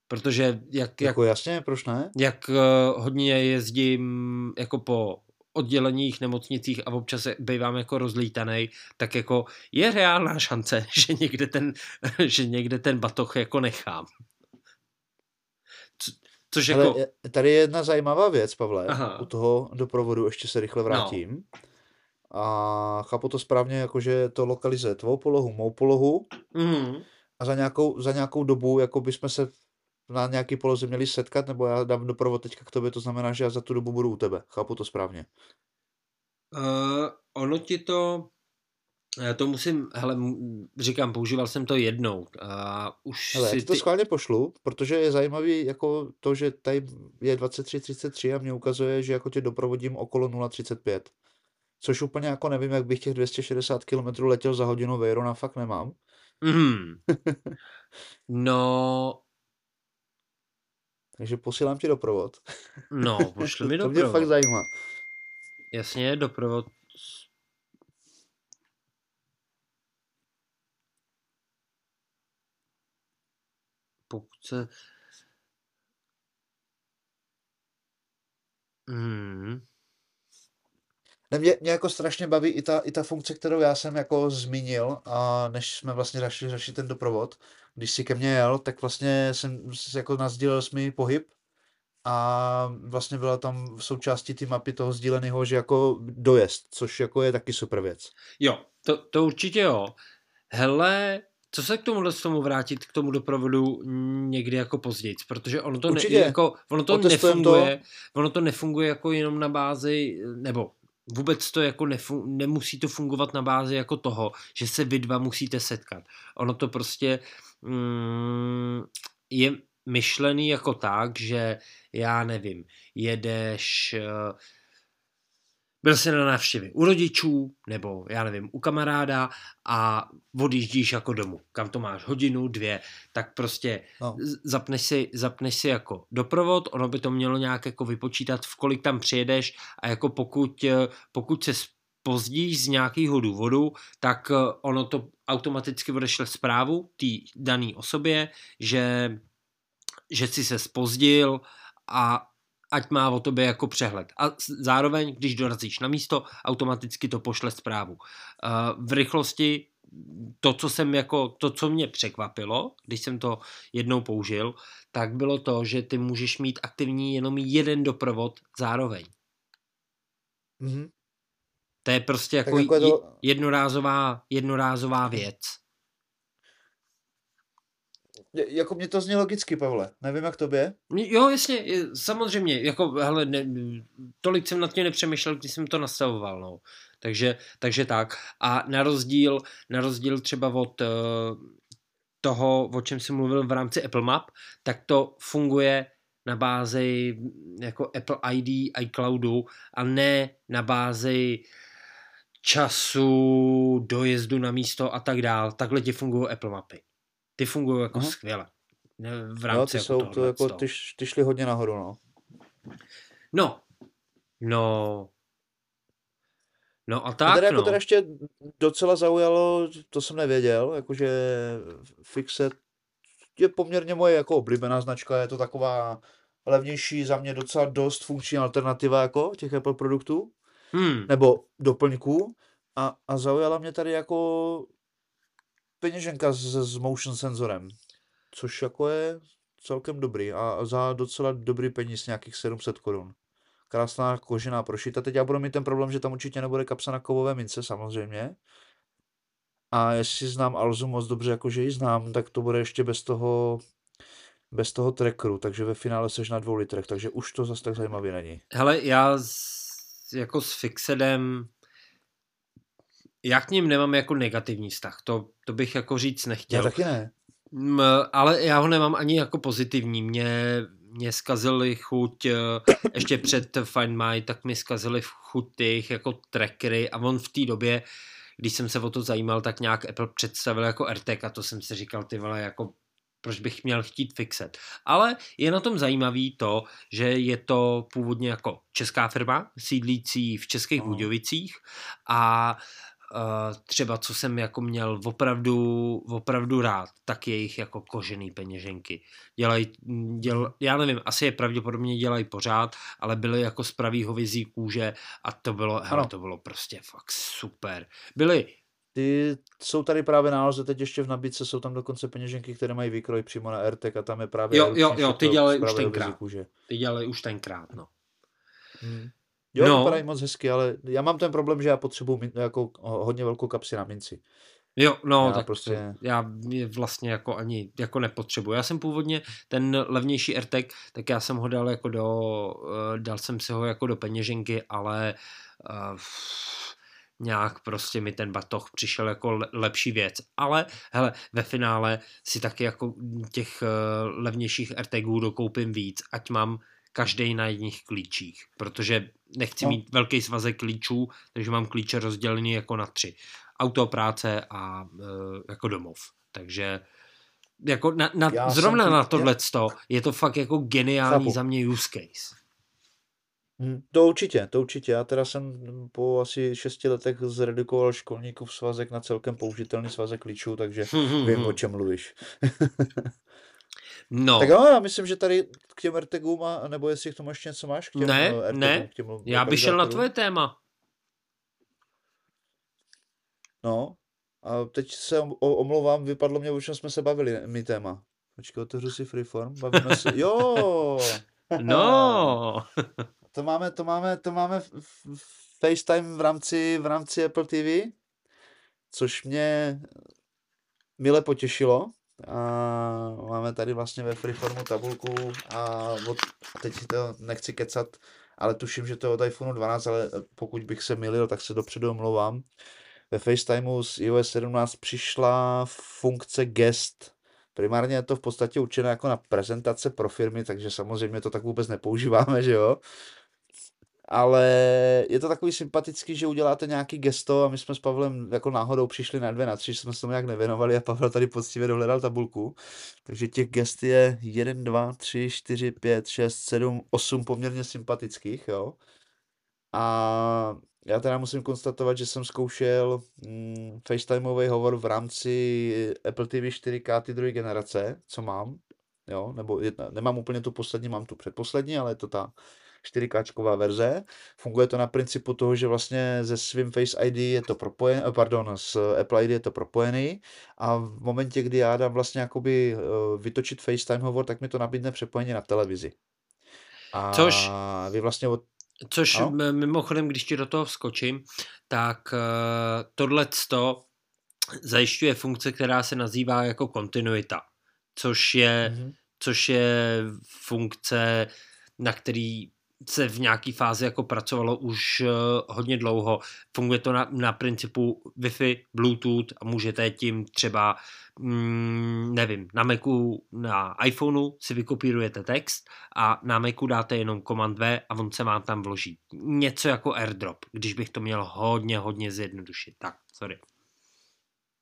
Protože jako jasně, proč ne? Jak hodně jezdím jako po odděleních, nemocnicích a občas bývám jako rozlítanej, tak jako je reálná šance, že někde ten batoh jako nechám. Což jako... Ale tady je jedna zajímavá věc, Pavle. Aha. U toho doprovodu ještě se rychle vrátím. No. A chápu to správně, jakože to lokalizuje tvou polohu, mou polohu a za nějakou dobu, jako bychom se na nějaký poloze měli setkat, nebo já dám doprovod teďka k tobě, to znamená, že já za tu dobu budu u tebe. Chápu to správně. Ono ti to... Já to musím, hele, říkám, používal jsem to jednou. Já to schválně pošlu, protože je zajímavý jako to, že tady je 23:33 a mě ukazuje, že jako tě doprovodím okolo 0:35. Což úplně jako nevím, jak bych těch 260 km letěl za hodinu, vejrona fakt nemám. No. Takže posílám ti doprovod. No, pošli mi doprovod. To mě fakt zajímá. Jasně, doprovod. pokud se... Mě jako strašně baví i ta funkce, kterou já jsem jako zmínil, a než jsme vlastně řešili ten doprovod, když si ke mně jel, tak vlastně jsem jako nasdílel s mi pohyb a vlastně byla tam v součástí té mapy toho sdíleného, že jako dojezd, což jako je taky super věc. Jo, to určitě jo. Hele, co se k tomu vrátit, k tomu doprovodu někdy jako později, protože ono to nefunguje jako jenom na bázi, nebo vůbec to jako nemusí to fungovat na bázi jako toho, že se vy dva musíte setkat. Ono to prostě je myšlený jako tak, že já nevím, jedeš, byl jsi na návštěvě u rodičů, nebo já nevím, u kamaráda a odjíždíš jako domů, kam to máš hodinu, dvě, tak prostě zapneš si jako doprovod, ono by to mělo nějak jako vypočítat, v kolik tam přijedeš, a jako pokud se pozdíš z nějakého důvodu, tak ono to automaticky odešle zprávu té dané osobě, že jsi se zpozdil, a ať má o tobě jako přehled. A zároveň, když dorazíš na místo, automaticky to pošle zprávu. V rychlosti to, co mě překvapilo, když jsem to jednou použil, tak bylo to, že ty můžeš mít aktivní jenom jeden doprovod zároveň. Mm-hmm. To je prostě jako je to... jednorázová věc. Jako mě to zní logicky, Pavle. Nevím, jak tobě. Jo, jasně, samozřejmě. Jako, hele, tolik jsem nad tím nepřemýšlel, když jsem to nastavoval. No. Takže tak. A na rozdíl třeba od toho, o čem jsem mluvil v rámci Apple Map, tak to funguje na bázi jako Apple ID, iCloudu, a ne na bázi času, dojezdu na místo a tak dál. Takhle ti fungují Apple Mapy. Ty fungují jako skvěle. V rámci ty šly hodně nahoru, no. No a tak, Teda ještě docela zaujalo, to jsem nevěděl, jakože Fixet je poměrně moje jako oblíbená značka, je to taková levnější, za mě docela dost funkční alternativa jako těch Apple produktů, nebo doplňků, a zaujala mě tady jako peněženka s motion senzorem, což jako je celkem dobrý, a za docela dobrý peníz nějakých 700 korun. Krásná kožená prošita. Teď já budu mít ten problém, že tam určitě nebude kapsa na kovové mince, samozřejmě. A jestli znám Alzu moc dobře, jakože ji znám, tak to bude ještě bez toho trackeru, takže ve finále seš na 2 litrech, takže už to zase tak zajímavý není. Hele, já jako s Fixetem, já k ním nemám jako negativní vztah, to bych jako říct nechtěl. Já taky ne. Ale já ho nemám ani jako pozitivní. Mě zkazili chuť, ještě před Find My, tak mi zkazili chuť těch jako trackery, a on v té době, když jsem se o to zajímal, tak nějak Apple představil jako AirTag, a to jsem si říkal, ty vole, jako proč bych měl chtít Fixet. Ale je na tom zajímavý to, že je to původně jako česká firma, sídlící v Českých Budějovicích, a třeba co jsem jako měl opravdu rád, tak jejich jako kožený peněženky. Já nevím, asi je pravděpodobně dělají pořád, ale byly jako z pravý hovězí kůže, a to bylo prostě fakt super. Ty jsou tady právě na Alze, teď ještě v nabídce jsou tam dokonce peněženky, které mají výkroj přímo na AirTag, a tam je právě... Jo, ty dělají už tenkrát, no. Jo, no. Vypadají moc hezky, ale já mám ten problém, že já potřebuji jako hodně velkou kapsi na minci. Jo, no, já tak prostě... já vlastně jako ani jako nepotřebuji. Já jsem původně ten levnější AirTag, tak já jsem ho dal jako dal jsem si ho jako do peněženky, ale... nějak prostě mi ten batoh přišel jako lepší věc, ale hele, ve finále si taky jako těch levnějších AirTagů dokoupím víc, ať mám každej na jedných klíčích, protože nechci mít velký svazek klíčů, takže mám klíče rozdělený jako na 3. Auto, práce a jako domov, takže jako na tohleto je to fakt jako geniální za mě use case. To určitě. Já teda jsem po asi 6 letech zredukoval školníkův svazek na celkem použitelný svazek klíčů, takže vím, o čem mluvíš. No. Tak jo, já myslím, že tady k těm AirTagům, nebo jestli k tomu ještě něco máš? K těm AirTagům, ne, já bych šel na tvoje téma. No, a teď se omlouvám, vypadlo mě, o čem jsme se bavili, mi téma. Počkej, otevřu si Freeform, bavíme se, jo! No! To máme FaceTime v rámci Apple TV, což mě mile potěšilo. A máme tady vlastně ve Freeformu tabulku a teď to nechci kecat, ale tuším, že to je od iPhone 12, ale pokud bych se mylil, tak se dopředu omlouvám. Ve FaceTimeu z iOS 17 přišla funkce Guest. Primárně je to v podstatě určeno jako na prezentace pro firmy, takže samozřejmě to tak vůbec nepoužíváme, že jo? Ale je to takový sympatický, že uděláte nějaký gesto a my jsme s Pavlem jako náhodou přišli na 2, na 3, jsme se tomu nějak nevěnovali a Pavel tady poctivě dohledal tabulku. Takže těch gest je 1, 2, 3, 4, 5, 6, 7, 8 poměrně sympatických, jo? A já teda musím konstatovat, že jsem zkoušel FaceTimeový hovor v rámci Apple TV 4K ty druhé generace, co mám, jo, nebo nemám úplně tu poslední, mám tu předposlední, ale je to ta 4Kčková verze. Funguje to na principu toho, že vlastně se svým Face ID je to propojený, pardon, s Apple ID je to propojený a v momentě, kdy já dám vlastně jakoby vytočit FaceTime hovor, tak mi to nabídne přepojení na televizi. A což vy vlastně od... Což ano? Mimochodem, když ti do toho vskočím, tak tohleto zajišťuje funkce, která se nazývá jako kontinuita, což je funkce, na který se v nějaký fázi jako pracovalo už hodně dlouho. Funguje to na principu Wi-Fi, Bluetooth a můžete tím třeba, nevím, na Macu, na iPhoneu si vykopírujete text a na Macu dáte jenom Command V a on se vám tam vloží. Něco jako AirDrop, když bych to měl hodně, hodně zjednodušit. Tak, sorry.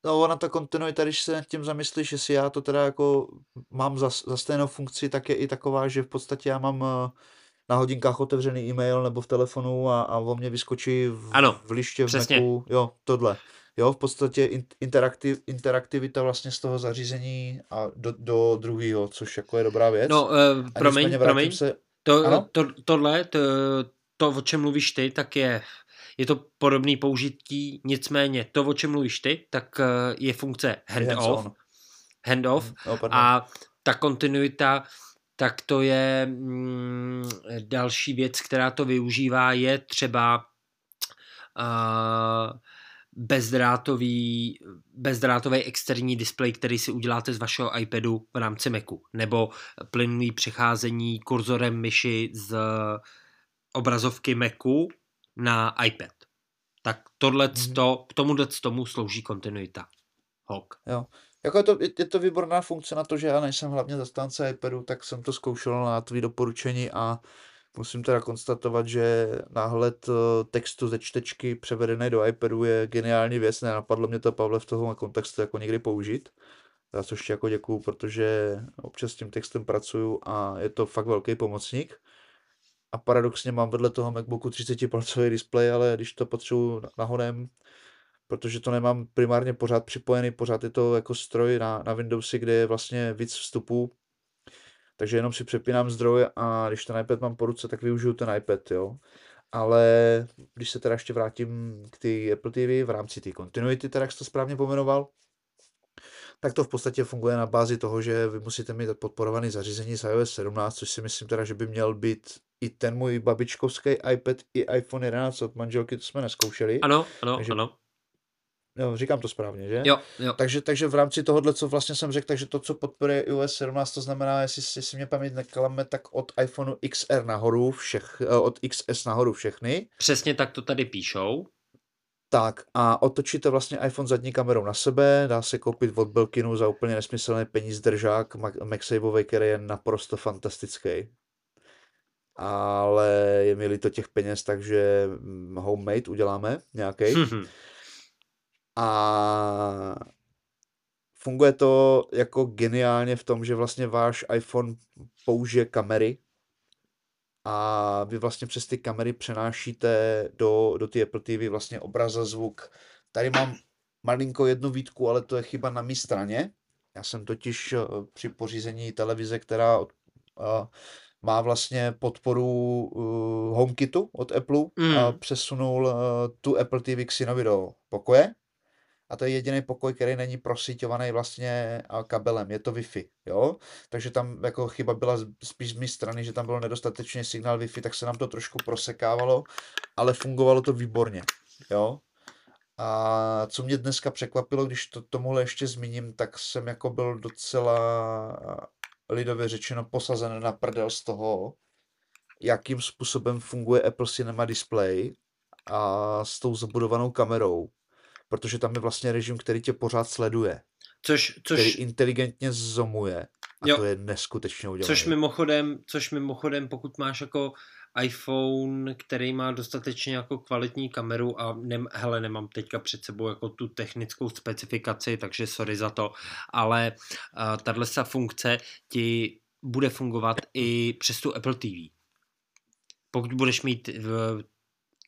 No, ona ta kontinuita, když se nad tím zamyslíš, jestli já to teda jako mám za stejnou funkci, tak je i taková, že v podstatě já mám na hodinkách otevřený e-mail nebo v telefonu a o mě vyskočí v liště v Macu, jo, tohle. Jo, v podstatě interaktivita vlastně z toho zařízení a do druhého, což jako je dobrá věc. No, promiň, se... to, o čem mluvíš ty, tak je to podobné použití, nicméně to, o čem mluvíš ty, tak je funkce handoff a ta kontinuita, tak to je další věc, která to využívá, je třeba bezdrátový externí displej, který si uděláte z vašeho iPadu v rámci Macu, nebo plynulý přecházení kurzorem myši z obrazovky Macu na iPad. Tak k tomu slouží kontinuita. Hok. Jo. Jako je to výborná funkce na to, že já nejsem hlavně zastánce iPadu, tak jsem to zkoušel na tvý doporučení a musím teda konstatovat, že náhled textu ze čtečky převedený do iPadu je geniální věc. Nenapadlo mě to, Pavle, v tomhle kontextu jako někdy použít. Za což ti jako děkuju, protože občas s tím textem pracuju a je to fakt velký pomocník. A paradoxně mám vedle toho MacBooku 30-palcový displej, ale když to potřebuji nahonem, protože to nemám primárně pořád připojený, pořád je to jako stroj na Windowsy, kde je vlastně víc vstupů, takže jenom si přepínám zdroje a když ten iPad mám po ruce, tak využiju ten iPad, jo. Ale když se teda ještě vrátím k té Apple TV v rámci té kontinuity, teda jak jsi to správně pomenoval, tak to v podstatě funguje na bázi toho, že vy musíte mít podporované zařízení z iOS 17, což si myslím teda, že by měl být i ten můj babičkovský iPad i iPhone 11 od manželky, to jsme neskoušeli. Ano. Jo, říkám to správně, že? Jo. Takže v rámci tohohle, co vlastně jsem řekl, takže to, co podporuje iOS 17, to znamená, jestli mě paměť neklame, tak od iPhoneu XR nahoru od XS nahoru všechny. Přesně tak to tady píšou. Tak a otočíte vlastně iPhone zadní kamerou na sebe, dá se koupit od Belkinu za úplně nesmyslné peníze držák MagSafeovej, který je naprosto fantastický. Ale je mi líto těch peněz, takže homemade uděláme nějakej. A funguje to jako geniálně v tom, že vlastně váš iPhone použije kamery a vy vlastně přes ty kamery přenášíte do té Apple TV vlastně obraz a zvuk. Tady mám malinko jednu výtku, ale to je chyba na mý straně. Já jsem totiž při pořízení televize, která má vlastně podporu HomeKitu od Apple, a přesunul tu Apple TV k synovi do pokoje. A to je jediný pokoj, který není prosíťovaný vlastně kabelem, je to Wi-Fi, jo? Takže tam jako chyba byla spíš z mé strany, že tam bylo nedostatečný signál Wi-Fi, tak se nám to trošku prosekávalo, ale fungovalo to výborně, jo? A co mě dneska překvapilo, když tomuhle ještě zmíním, tak jsem jako byl docela lidově řečeno posazen na prdel z toho, jakým způsobem funguje Apple Cinema Display a s tou zabudovanou kamerou. Protože tam je vlastně režim, který tě pořád sleduje, který inteligentně zoomuje a to je neskutečně udělané. Což mimochodem, pokud máš jako iPhone, který má dostatečně jako kvalitní kameru a nemám teďka před sebou jako tu technickou specifikaci, takže sorry za to, ale tato funkce ti bude fungovat i přes tu Apple TV. Pokud budeš mít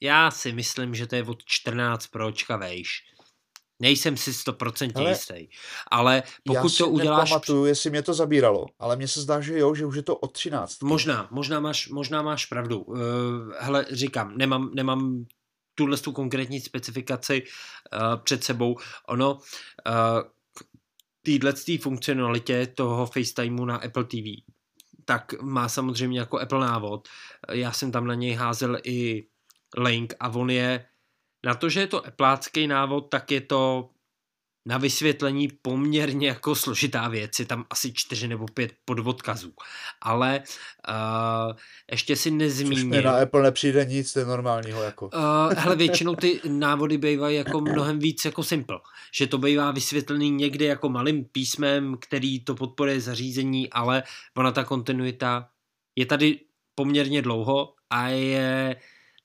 já si myslím, že to je od 14 Pročka vejš. Nejsem si 100% jistý. Ale pokud to uděláš... Já si nepamatuju, jestli mě to zabíralo, ale mně se zdá, že jo, že už je to od 13. Možná máš pravdu. Hele, říkám, nemám tuhle tu konkrétní specifikaci před sebou. Ono této funkcionalitě toho FaceTimeu na Apple TV, tak má samozřejmě jako Apple návod. Já jsem tam na něj házel i link a on je, na to, že je to eplácký návod, tak je to na vysvětlení poměrně jako složitá věc, je tam asi 4 nebo 5 pododkazů, ale ještě si nezmíním. Což na Apple nepřijde nic normálního jako. Hele, většinou ty návody bývají jako mnohem víc jako simple, že to bývá vysvětlený někde jako malým písmem, který to podporuje zařízení, ale ona ta kontinuita je tady poměrně dlouho a je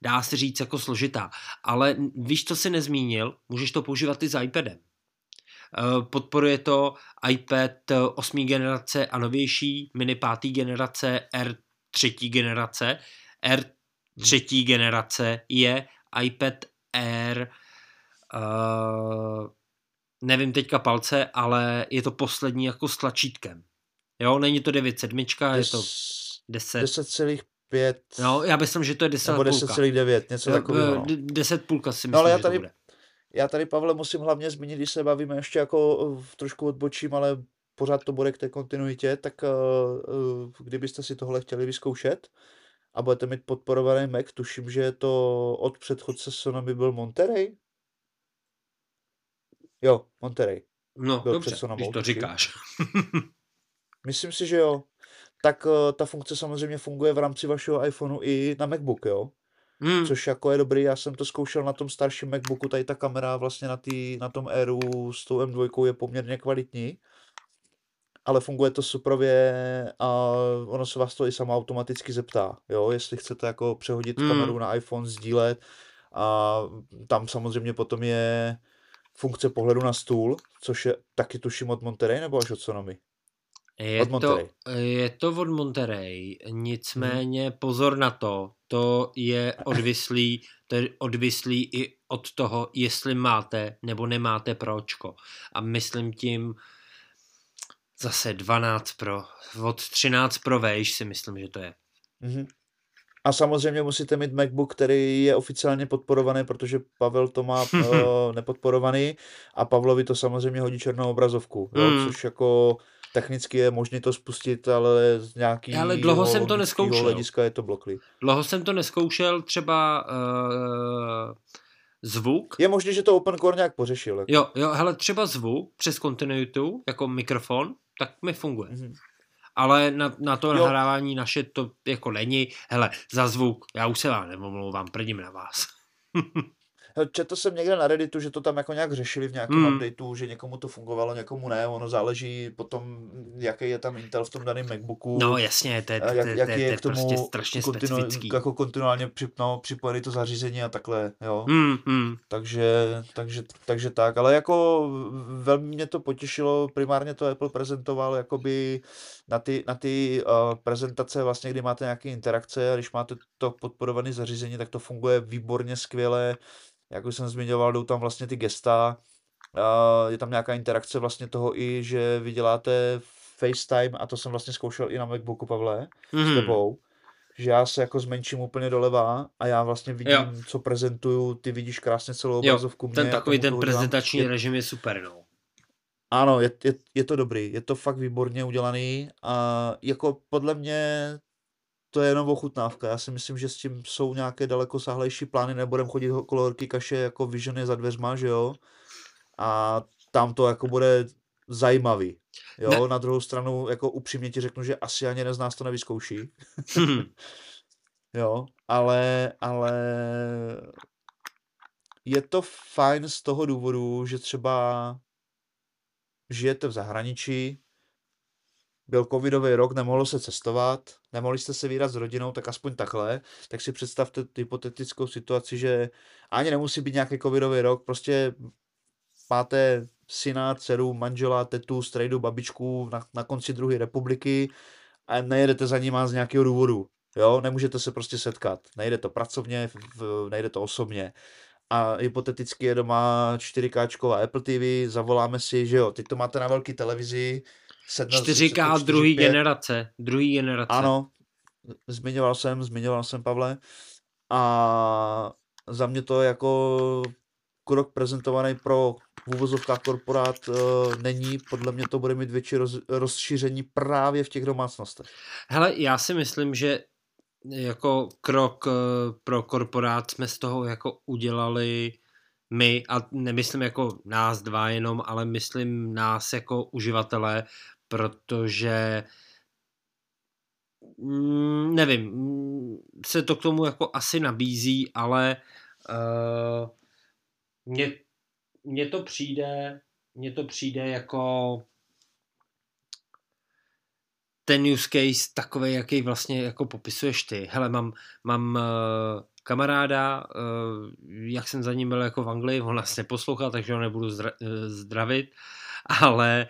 dá se říct jako složitá, ale víš, co jsi nezmínil, můžeš to používat i s iPadem. Podporuje to iPad 8. generace a novější, mini 5. generace, Air 3. generace. Air 3. generace je iPad Air, nevím teďka palce, ale je to poslední jako s tlačítkem. Jo, není to 9.7, je to 10,5. No, já myslím, že to je 10 půlka. Nebo 10,9, něco takového. No. 10 půlka si myslím, že to bude. Já tady, Pavle, musím hlavně zmínit, když se bavíme ještě jako trošku odbočím, ale pořád to bude k té kontinuitě, tak kdybyste si tohle chtěli vyzkoušet a budete mít podporovaný Mac, tuším, že je to od předchůdce Sony byl Monterey? Jo, Monterey. No, byl dobře, když to říkáš. Myslím si, že jo. Tak ta funkce samozřejmě funguje v rámci vašeho iPhoneu i na MacBook, jo? Což jako je dobrý, já jsem to zkoušel na tom starším MacBooku, tady ta kamera vlastně na tom Airu s tou M2 je poměrně kvalitní, ale funguje to suprově a ono se vás to i sama automaticky zeptá, jo? Jestli chcete jako přehodit kameru na iPhone, sdílet a tam samozřejmě potom je funkce pohledu na stůl, což je taky tuším od Monterey nebo až od Sony? Je to od Monterey, nicméně pozor na to, to je odvislý i od toho, jestli máte nebo nemáte Pročko. A myslím tím zase 12 Pro, od 13 Pro vejš si myslím, že to je. Mm-hmm. A samozřejmě musíte mít MacBook, který je oficiálně podporovaný, protože Pavel to má nepodporovaný a Pavlovi to samozřejmě hodí černou obrazovku, jo, což jako... Technicky je možné to spustit, ale z nějakého hlediska je to bloklý. Dlouho jsem to neskoušel, třeba zvuk. Je možné, že to OpenCore nějak pořešil. Jako. Jo, hele, třeba zvuk přes kontinuitu, jako mikrofon, tak mi funguje. Mm-hmm. Ale na to nahrávání naše to jako není. Hele, za zvuk, já už se vám nemomlouvám, prdím na vás. Četl jsem někde na Redditu, že to tam jako nějak řešili v nějakém updateu, že někomu to fungovalo, někomu ne, ono záleží potom, jaký je tam Intel v tom daném MacBooku. No jasně, to je prostě strašně specifický. Jako kontinuálně připojený to zařízení a takhle, jo. Takže tak, ale jako velmi mě to potěšilo, primárně to Apple prezentoval jakoby na ty prezentace vlastně, kdy máte nějaké interakce a když máte to podporované zařízení, tak to funguje výborně, skvěle. Jak už jsem zmiňoval, jdou tam vlastně ty gesta, Je tam nějaká interakce vlastně toho i, že vy děláte FaceTime, a to jsem vlastně zkoušel i na MacBooku, Pavle, s tebou, že já se jako zmenším úplně doleva a já vlastně vidím, co prezentuju, ty vidíš krásně celou obrazovku. Ten takový ten prezentační režim je super, no. Ano, je to dobrý, je to fakt výborně udělaný a jako podle mě to je jenom ochutnávka. Já si myslím, že s tím jsou nějaké dalekosáhlejší plány, nebudem chodit okolo horký kaše, jako Vision je za dveřma, že jo? A tam to jako bude zajímavý. Jo, ne. Na druhou stranu, jako upřímně ti řeknu, že asi ani jeden z nás to nevyzkouší. Jo, ale je to fajn z toho důvodu, že třeba žijete v zahraničí, byl covidový rok, nemohlo se cestovat, nemohli jste se vydat s rodinou, tak aspoň takhle, tak si představte hypotetickou situaci, že ani nemusí být nějaký covidový rok, prostě máte syna, dceru, manžela, tetu, strejdu, babičku na konci druhé republiky a nejedete za nima z nějakého důvodu, jo, nemůžete se prostě setkat, nejde to pracovně, nejde to osobně. A hypoteticky je doma 4K Apple TV, zavoláme si, že jo, teď to máte na velký televizi. 4K druhý generace. Ano, zmiňoval jsem, Pavle. A za mě to jako krok prezentovaný pro v uvozovkách korporát není, podle mě to bude mít větší rozšíření právě v těch domácnostech. Hele, já si myslím, že jako krok pro korporát jsme z toho jako udělali my, a nemyslím jako nás dva jenom, ale myslím nás jako uživatele, protože nevím, se to k tomu jako asi nabízí, ale mně to přijde jako ten use case takovej, jaký vlastně jako popisuješ ty. Hele, mám kamaráda, jak jsem za ním byl jako v Anglii, on nás neposlouchal, takže ho nebudu zdravit, ale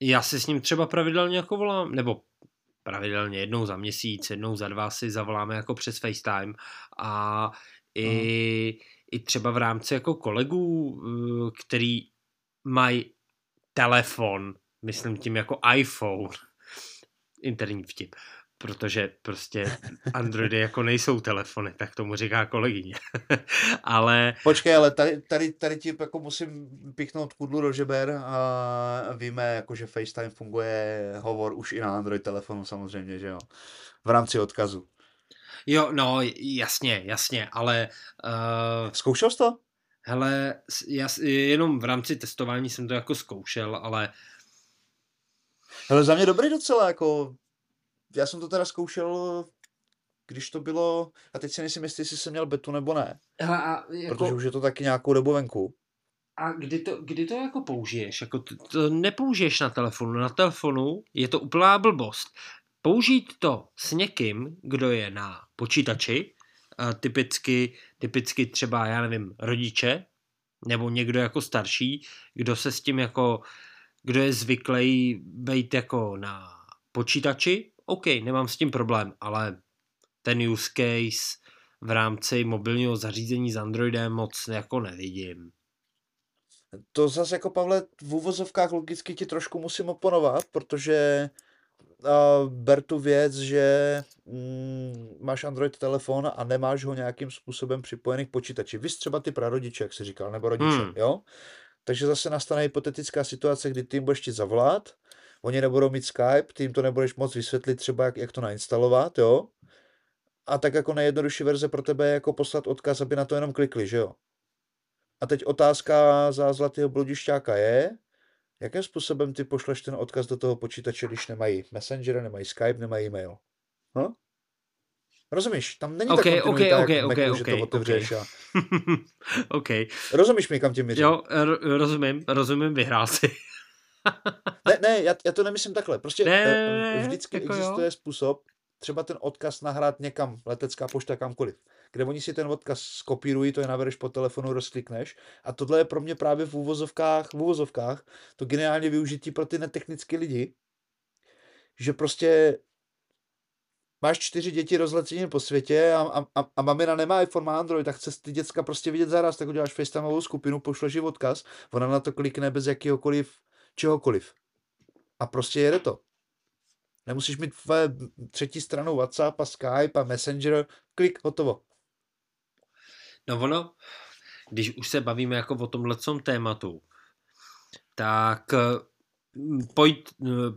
já si s ním třeba pravidelně jako volám, nebo pravidelně jednou za měsíc, jednou za dva si zavoláme jako přes FaceTime a i třeba v rámci jako kolegů, který mají telefon, myslím tím jako iPhone, interní vtip, protože prostě Androidy jako nejsou telefony, tak tomu říká kolegyně. Ale... Počkej, ale tady ti jako musím píchnout kudlu do žeber a víme, jako, že FaceTime funguje hovor už i na Android telefonu samozřejmě, že jo, v rámci odkazu. Jo, no, jasně, ale... Zkoušel jsi to? Hele, jenom v rámci testování jsem to jako zkoušel, ale... Hele, za mě dobrý docela, jako... Já jsem to teda zkoušel, když to bylo... A teď si nejsem jistý, jestli jsem měl betu nebo ne. Hele, a jako... Protože už je to taky nějakou dobu venku. A kdy to jako použiješ? Jako to nepoužiješ na telefonu. Na telefonu je to úplná blbost. Použít to s někým, kdo je na počítači, typicky třeba, já nevím, rodiče, nebo někdo jako starší, kdo se s tím jako, kdo je zvyklý být jako na počítači, OK, nemám s tím problém, ale ten use case v rámci mobilního zařízení s Androidem moc jako nevidím. To zase jako, Pavle, v uvozovkách logicky ti trošku musím oponovat, protože... ber tu věc, že máš Android telefon a nemáš ho nějakým způsobem připojený k počítači. Víš, třeba ty prarodiče, jak jsi říkal, nebo rodiče, jo? Takže zase nastane hypotetická situace, kdy ty jim budeš chtít zavolat, oni nebudou mít Skype, ty jim to nebudeš moc vysvětlit třeba, jak to nainstalovat, jo? A tak jako nejjednodušší verze pro tebe je jako poslat odkaz, aby na to jenom klikli, že jo? A teď otázka za zlatého bludišťáka je, jakým způsobem ty pošleš ten odkaz do toho počítače, když nemají Messenger, nemají Skype, nemají e-mail? No? Rozumíš? Tam není tak kontinuita, jak Macu, že to otevřeš. Okay. Rozumíš mi, kam tím mířím? Jo, rozumím, vyhrál si. ne, já to nemyslím takhle. Prostě vždycky jako existuje způsob, třeba ten odkaz nahrát někam, letecká pošta, kamkoliv, kde oni si ten odkaz skopírují, to je nabereš po telefonu, rozklikneš. A tohle je pro mě právě v uvozovkách to geniálně využití pro ty netechnické lidi, že prostě máš 4 děti rozletěné po světě a mamina nemá iPhone, má Android, tak chce ty děcka prostě vidět zaraz, tak uděláš FaceTimeovou skupinu, pošleš odkaz, ona na to klikne bez jakýhokoliv, čehokoliv. A prostě jede to. Nemusíš mít třetí stranu WhatsApp a Skype a Messenger, klik, hotovo. No ono, když už se bavíme jako o tomhlecom tématu, tak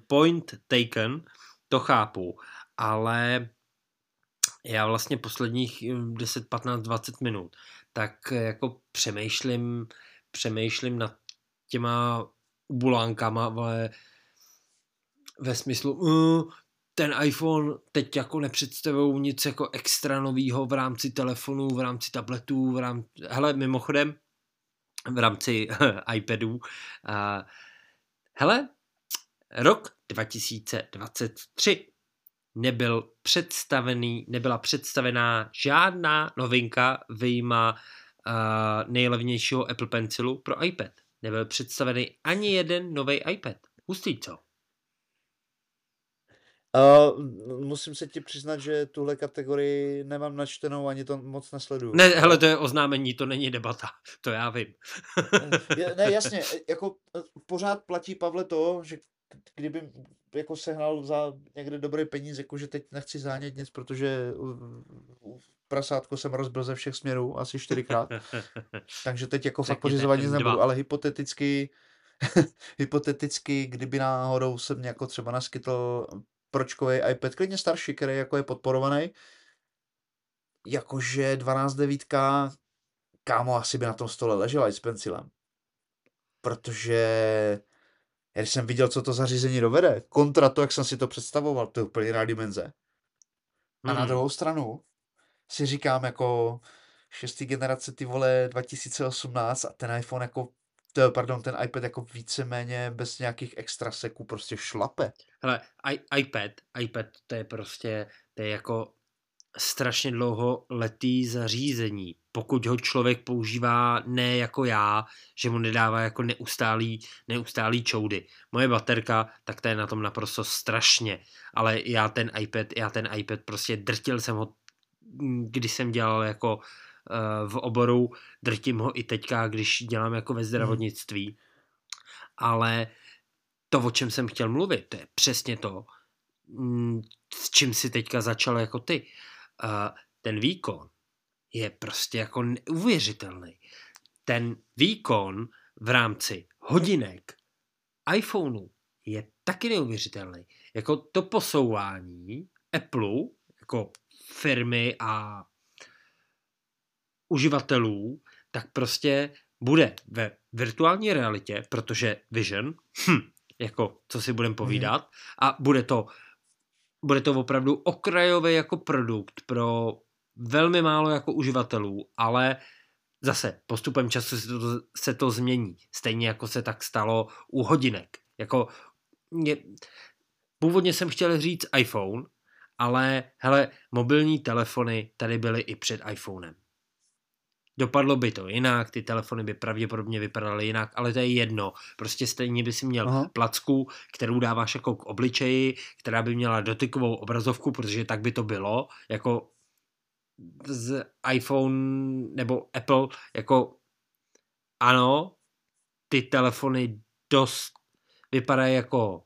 point taken, to chápu, ale já vlastně posledních 10, 15, 20 minut tak jako přemýšlím nad těma bulánkama, ale ve smyslu, ten iPhone teď jako nepředstavují nic jako extra novýho v rámci telefonů, v rámci tabletů, hele, mimochodem, v rámci iPadů. Hele, rok 2023 nebyla představená žádná novinka vyjma nejlevnějšího Apple Pencilu pro iPad. Nebyl představený ani jeden nový iPad. Hustý, co? Musím se ti přiznat, že tuhle kategorii nemám načtenou, ani to moc nesleduju. Ne, hele, to je oznámení, to není debata, to já vím. Ne, jasně, jako pořád platí, Pavle, to, že kdyby jako sehnal za někde dobrý peníz, jako že teď nechci zánět nic, protože prasátko jsem rozbil ze všech směrů asi 4krát, takže teď jako fakt pořizovat nic nebudu, ale hypoteticky, kdyby náhodou se mě jako třeba naskytl pročkovej iPad, klidně starší, který jako je podporovaný, jakože 12.9, kámo, asi by na tom stole ležela i s pencilem. Protože když jsem viděl, co to zařízení dovede, kontra to, jak jsem si to představoval, to je úplně jiná dimenze. A na druhou stranu si říkám jako 6. generace, ty vole, 2018 a ten iPhone jako ten iPad jako víceméně bez nějakých extraseků prostě šlape. Hele, iPad to je prostě, to je jako strašně dlouholetý zařízení. Pokud ho člověk používá ne jako já, že mu nedává jako neustálý čoudy. Moje baterka, tak to je na tom naprosto strašně. Ale já ten iPad prostě drtil jsem ho, když jsem dělal jako v oboru, drtím ho i teďka, když dělám jako ve zdravotnictví. Ale to, o čem jsem chtěl mluvit, to je přesně to, s čím si teďka začal jako ty. Ten výkon je prostě jako neuvěřitelný. Ten výkon v rámci hodinek iPhoneu je taky neuvěřitelný. Jako to posouvání Apple jako firmy a uživatelů, tak prostě bude ve virtuální realitě, protože Vision, jako co si budeme povídat, a bude to opravdu okrajový jako produkt pro velmi málo jako uživatelů, ale zase postupem času se to změní. Stejně jako se tak stalo u hodinek. Jako původně jsem chtěl říct iPhone, ale hele, mobilní telefony tady byly i před iPhonem. Dopadlo by to jinak, ty telefony by pravděpodobně vypadaly jinak, ale to je jedno. Prostě stejně by si měl placku, kterou dáváš jako k obličeji, která by měla dotykovou obrazovku, protože tak by to bylo, jako z iPhone nebo Apple, jako ano, ty telefony dost vypadají jako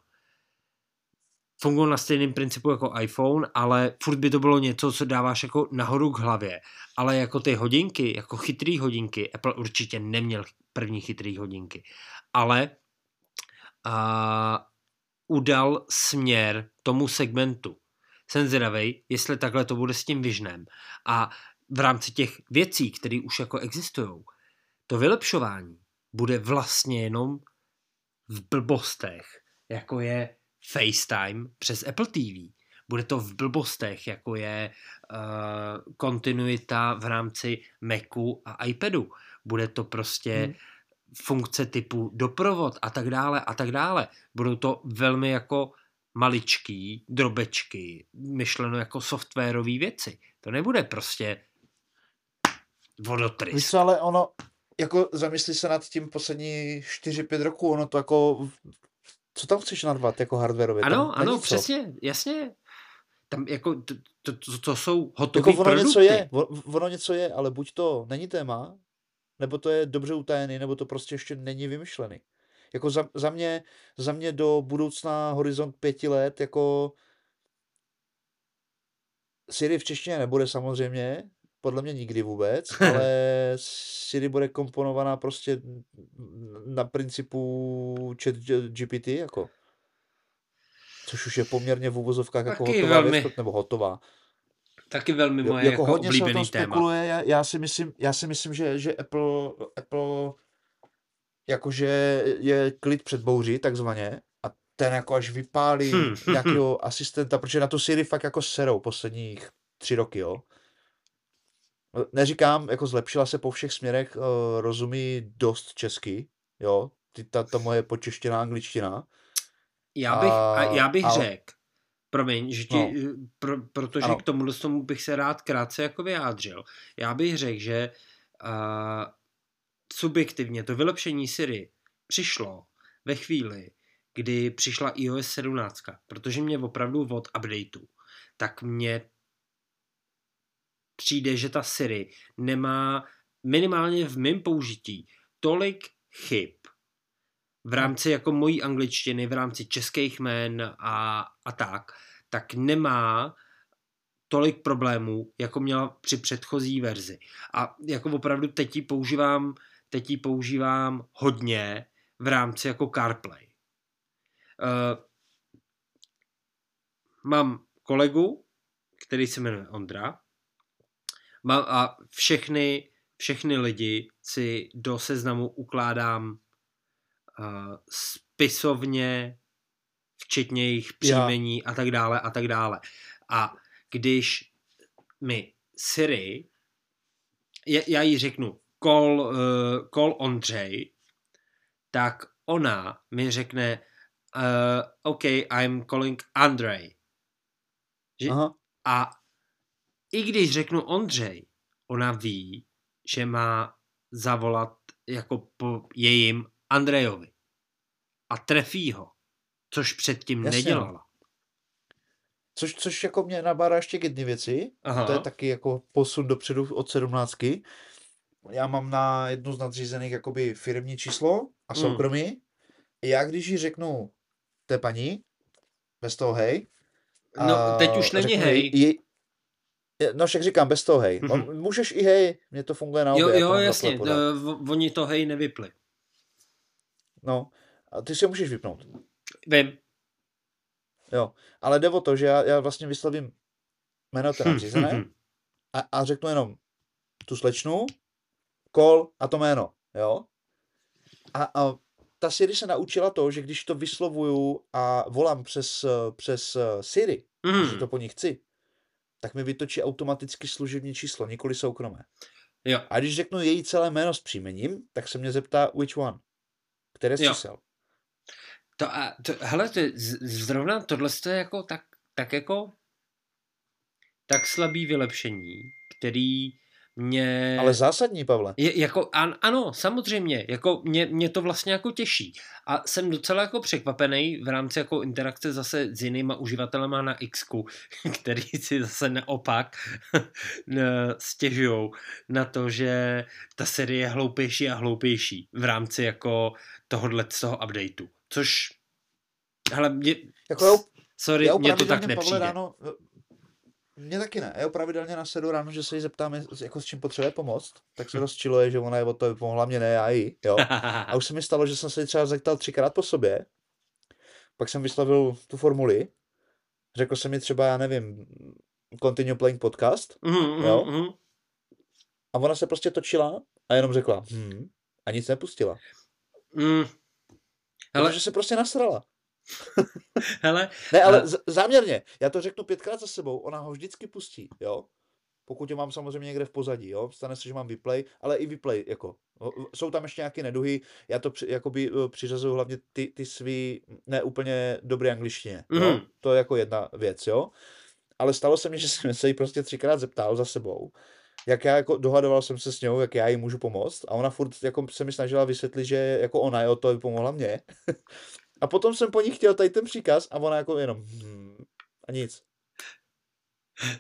fungují na stejném principu jako iPhone, ale furt by to bylo něco, co dáváš jako nahoru k hlavě. Ale jako ty hodinky, jako chytrý hodinky, Apple určitě neměl první chytrý hodinky, ale udal směr tomu segmentu. Jsem zvědavej, jestli takhle to bude s tím Visionem. A v rámci těch věcí, které už jako existují, to vylepšování bude vlastně jenom v blbostech, jako je FaceTime přes Apple TV. Bude to v blbostech, jako je kontinuita v rámci Macu a iPadu. Bude to prostě funkce typu doprovod a tak dále a tak dále. Budou to velmi jako maličký drobečky, myšleno jako softwarové věci. To nebude prostě vodotrysk. Víš, ale ono, jako zamysli se nad tím poslední 4-5 roků, ono to jako co tam chceš narvat jako hardwareově? Ano, přesně, jasně. tam jako to jsou hotové jako produkty. Ono něco je, ale buď to není téma, nebo to je dobře utajený, nebo to prostě ještě není vymyšlený. Jako za mě do budoucna horizont 5 let, jako Siri v češtině nebude samozřejmě, podle mě nikdy vůbec, ale Siri bude komponovaná prostě na principu ChatGPT, jako. Což už je poměrně v uvozovkách jako hotová věc, nebo hotová. Taky velmi moje jako hodně oblíbený téma. Já si myslím, že Apple jakože je klid před bouří, takzvaně, a ten jako až vypálí nějakého asistenta, protože na to Siri fakt jako serou posledních 3 roky, jo. Neříkám, jako zlepšila se po všech směrech, rozumí dost česky, jo, ta moje počeštěná angličtina. Já bych řekl, promiň, že ti, protože ano. K tomuhle tomu bych se rád krátce jako vyjádřil. Já bych řekl, že subjektivně to vylepšení Siri přišlo ve chvíli, kdy přišla iOS 17, protože mě opravdu od updateu, tak mě přijde, že ta Siri nemá minimálně v mém použití tolik chyb v rámci jako mojí angličtiny, v rámci českých jmen a tak nemá tolik problémů, jako měla při předchozí verzi. A jako opravdu teď ji používám hodně v rámci jako CarPlay. Mám kolegu, který se jmenuje Ondra, a všechny lidi si do seznamu ukládám spisovně, včetně jejich příjmení a tak dále. A když mi Siri, já jí řeknu call Ondřej, tak ona mi řekne OK, I'm calling Andrej. A i když řeknu Ondřej, ona ví, že má zavolat jako po jejím Andrejovi. A trefí ho, což předtím jasně nedělala. Což jako mě nabádá ještě k jedné věci. Aha. To je taky jako posun dopředu od 17. Já mám na jednu z nadřízených jakoby firemní číslo a soukromí. Já když jí řeknu té paní, bez toho hej. No teď už není hej. No však říkám, bez toho hej. Mm-hmm. Můžeš i hej, mně to funguje na obě. Jo, jasně, oni to hej nevypli. No, a ty si ho můžeš vypnout. Vím. Jo, ale jde o to, že já vlastně vyslovím jméno té nadřízené a řeknu jenom tu slečnu, kol a to jméno, jo. A ta Siri se naučila to, že když to vyslovuju a volám přes Siri, že to po ní chci, tak mi vytočí automaticky služební číslo, nikoli soukromé. Jo. A když řeknu její celé jméno s příjmením, tak se mě zeptá which one, které čísel. Hele, zrovna tohle je jako tak slabý vylepšení, který mě... Ale zásadní, Pavle. Ano, samozřejmě, jako mě to vlastně jako těší. A jsem docela jako překvapený v rámci jako interakce zase s jinýma uživatelema na Xku, který si zase naopak stěžujou na to, že ta série je hloupější a hloupější v rámci jako tohohle z toho updateu. Což, hele, mě to tak nepřijde. Mně taky ne. Já pravidelně nasedu ráno, že se jí zeptám, jako s čím potřebuje pomoct, tak se rozčiluje, že ona je od toho pomohla mě, ne já jí, jo. A už se mi stalo, že jsem se jí třeba zeptal 3krát po sobě, pak jsem vyslavil tu formuli, řekl jsem mi třeba, já nevím, continue playing podcast, jo. A ona se prostě točila a jenom řekla, a nic nepustila. Protože se prostě nasrala. Hele, ne, ale záměrně, já to řeknu 5krát za sebou, ona ho vždycky pustí, jo, pokud je mám samozřejmě někde v pozadí, jo, stane se, že mám vyplay, ale i vyplay, jako, jsou tam ještě nějaké neduhy, já to jakoby přiřazuju hlavně ty svý neúplně dobré angličtině, jo, to je jako jedna věc, jo, ale stalo se mi, že jsem se jí prostě 3krát zeptal za sebou, jak já jako dohadoval jsem se s ňou, jak já jí můžu pomoct a ona furt jako se mi snažila vysvětlit, že jako ona je o to, aby pomohla mě. A potom jsem po ní chtěl tady ten příkaz a ona jako jenom a nic.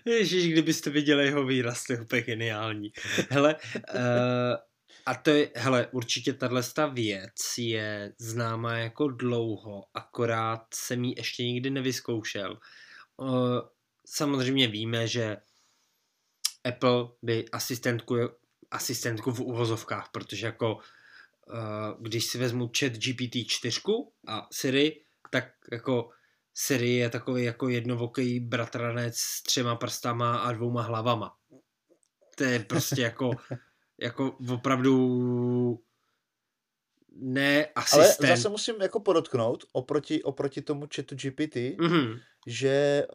Ježíš, kdybyste viděli jeho výraz, to je úplně geniální. Hele, a to je, hele, určitě tato věc je známá jako dlouho, akorát jsem ji ještě nikdy nevyzkoušel. Samozřejmě víme, že Apple by asistentku v uvozovkách, protože jako když si vezmu ChatGPT 4 a Siri, tak jako Siri je takový jako jednovoký bratranec s 3 prstama a 2 hlavama. To je prostě jako opravdu ne asistent. Ale zase musím jako podotknout oproti tomu ChatGPT, že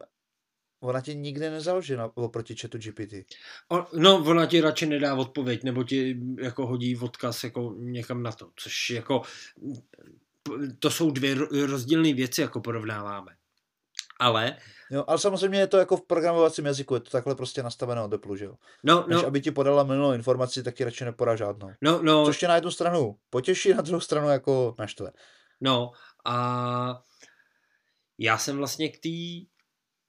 ona ti nikde nezaložena oproti ChatGPT. No, ona ti radši nedá odpověď, nebo ti jako hodí odkaz jako někam na to, což jako to jsou 2 rozdílné věci, jako porovnáváme. Ale samozřejmě je to jako v programovacím jazyku, je to takhle prostě nastavené od Apple, že jo? No. Aby ti podala milnou informaci, tak ti radši nepodá žádnou. No. Což tě na jednu stranu potěší, na druhou stranu jako naštve. No a já jsem vlastně k té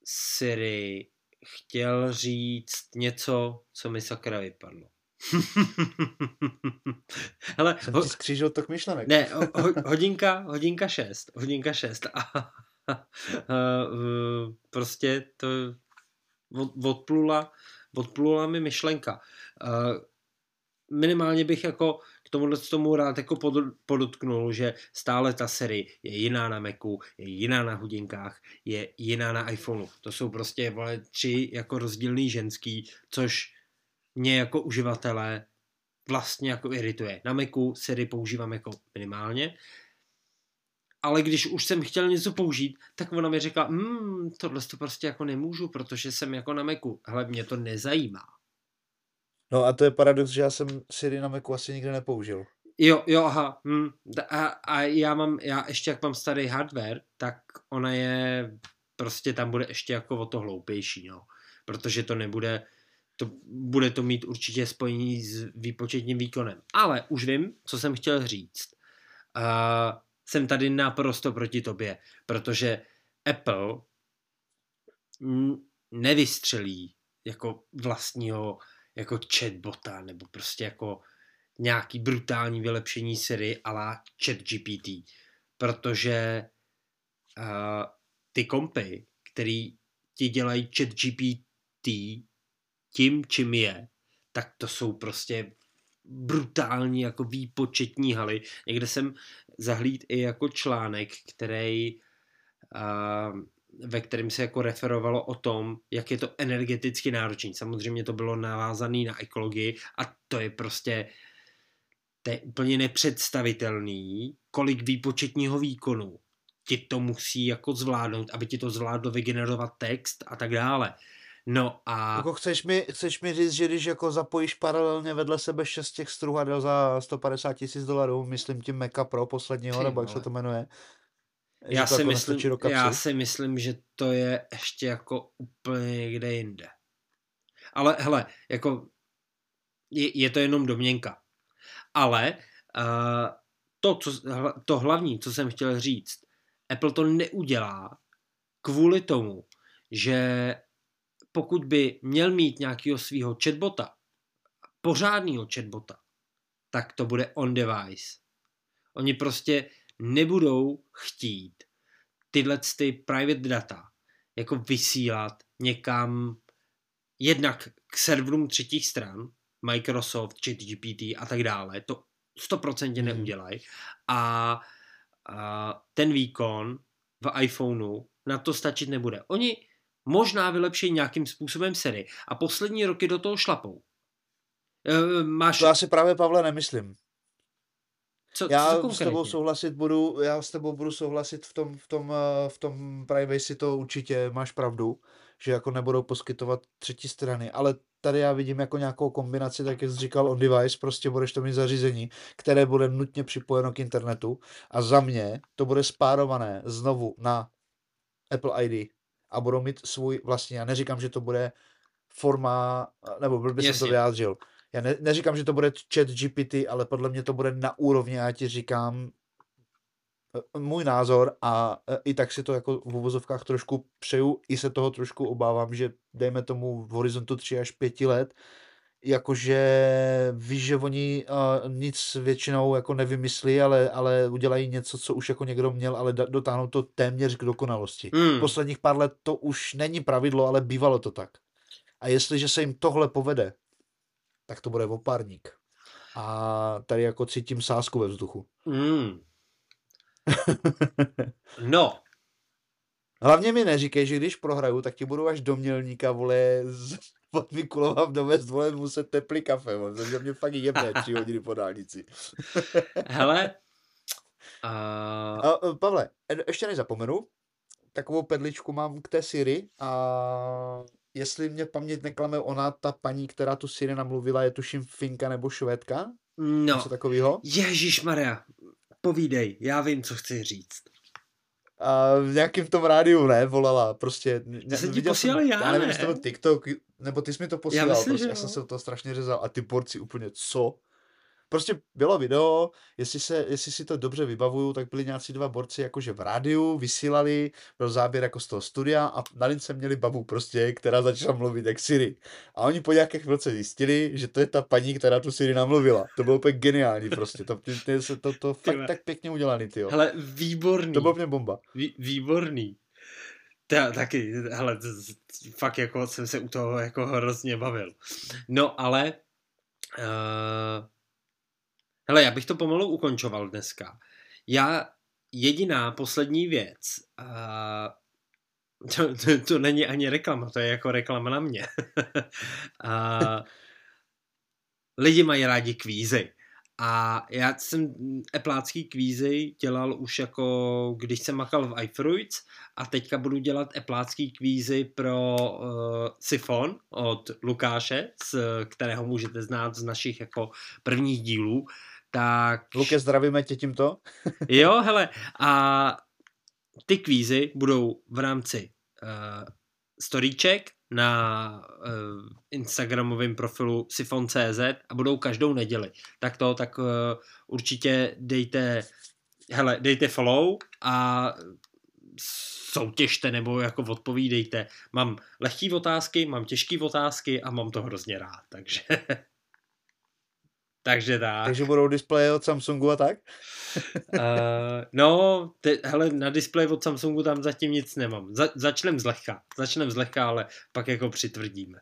Siri chtěl říct něco, co mi sakra vypadlo. Hele, jsem ti skřížil tok myšlenek. Ne, hodinka šest. Prostě to odplula mi myšlenka. Minimálně bych jako k tomu rád jako podotknul, že stále ta Siri je jiná na Macu, je jiná na hodinkách, je jiná na iPhoneu. To jsou prostě 3 jako rozdílný ženský, což mě jako uživatelé vlastně jako irituje. Na Macu Siri používám jako minimálně, ale když už jsem chtěl něco použít, tak ona mi řekla, tohle to prostě jako nemůžu, protože jsem jako na Macu. Hele, mě to nezajímá. No a to je paradox, že já jsem Siri na Macu asi nikdy nepoužil. Jo, aha. A já ještě jak mám starý hardware, tak ona je, prostě tam bude ještě jako o to hloupější, no. Protože bude to mít určitě spojení s výpočetním výkonem. Ale už vím, co jsem chtěl říct. Jsem tady naprosto proti tobě, protože Apple nevystřelí jako vlastního jako chatbota nebo prostě jako nějaký brutální vylepšení Siri a la ChatGPT, protože ty kompy, který ti dělají ChatGPT tím, čím je, tak to jsou prostě brutální jako výpočetní haly. Někde jsem zahlíd i jako článek, který ve kterém se jako referovalo o tom, jak je to energeticky náročný. Samozřejmě to bylo navázané na ekologii a to je prostě úplně nepředstavitelný, kolik výpočetního výkonu ti to musí jako zvládnout, aby ti to zvládlo vygenerovat text a tak dále. No a jako chceš mi říct, že když jako zapojíš paralelně vedle sebe 6 těch struhadel za $150,000, myslím tím Maca Pro posledního, nebo jak se to jmenuje. Já si myslím, že to je ještě jako úplně někde jinde. Ale hele, jako je to jenom domněnka. Ale to hlavní, co jsem chtěl říct, Apple to neudělá kvůli tomu, že pokud by měl mít nějakého svého chatbota, pořádného chatbota, tak to bude on device. Oni prostě nebudou chtít tyhle ty private data jako vysílat někam jednak k serverům třetích stran, Microsoft, ChatGPT a tak dále, to 100% neudělají a ten výkon v iPhoneu na to stačit nebude. Oni možná vylepší nějakým způsobem Siri a poslední roky do toho šlapou. To já si právě, Pavle, nemyslím. Já s tebou budu souhlasit v tom privacy, to určitě máš pravdu, že jako nebudou poskytovat třetí strany, ale tady já vidím jako nějakou kombinaci, tak jak jsi říkal, on device, prostě budeš to mít zařízení, které bude nutně připojeno k internetu a za mě to bude spárované znovu na Apple ID a budou mít svůj vlastní, já neříkám, že to bude forma, nebo blbě jsem to vyjádřil. Já neříkám, že to bude ChatGPT, ale podle mě to bude na úrovni, já ti říkám můj názor a i tak si to jako v uvozovkách trošku přeju, i se toho trošku obávám, že dejme tomu v horizontu 3 až 5 let, jakože víš, že oni nic většinou jako nevymyslí, ale udělají něco, co už jako někdo měl, ale dotáhnou to téměř k dokonalosti. Posledních pár let to už není pravidlo, ale bývalo to tak. A jestliže se jim tohle povede, tak to bude opárník. A tady jako cítím sázku ve vzduchu. No. Hlavně mi neříkej, že když prohraju, tak ti budu až do Mělníka, vole, pod Mikulovám dovést, vole, muset teplý kafe, vole, takže mě fakt jebne 3 hodiny po dálnici. Hele. Pavle, ještě nezapomenu, takovou perličku mám k té Siri a... Jestli mě paměť neklame, ona, ta paní, která tu Siri namluvila, je tuším Finka nebo Švédka? No. Něco takového? Ježišmarja, povídej, já vím, co chci říct. A v nějakým tom rádiu, ne, volala, prostě. To jsem ti posílal, já nevím, jestli to byl TikTok, nebo ty jsi mi to posílal, já myslím, prostě, já jsem se to strašně řezal a ty borci úplně, co? Prostě bylo video, jestli si to dobře vybavuju, tak byli nějací 2 borci jakože v rádiu, vysílali pro záběr jako z toho studia a na lince měli babu prostě, která začala mluvit jak Siri. A oni po nějaké chvilce zjistili, že to je ta paní, která tu Siri namluvila. To bylo úplně geniální prostě. To fakt tak pěkně udělaný, tyjo. Hele, výborný. To bylo mě bomba. Výborný. Taky, hele, fakt jako jsem se u toho jako hrozně bavil. No, ale... Hele, já bych to pomalu ukončoval dneska. Jediná poslední věc, to není ani reklama, to je jako reklama na mě. Lidi mají rádi kvízy. A já jsem eplácký kvízy dělal už jako, když jsem makal v iFruits, a teďka budu dělat eplácký kvízy pro Sifon od Lukáše, kterého můžete znát z našich jako prvních dílů. Tak... Luke, zdravíme tě tímto. Jo, hele, a ty kvízy budou v rámci storyček na Instagramovém profilu sifon.cz a budou každou neděli. Tak určitě dejte follow a soutěžte nebo jako odpovídejte. Mám lehké otázky, mám těžké otázky a mám to hrozně rád, takže... Takže tak. Takže budou displeje od Samsungu a tak? Hele, na displeji od Samsungu tam zatím nic nemám. Začnem zlehka, ale pak jako přitvrdíme.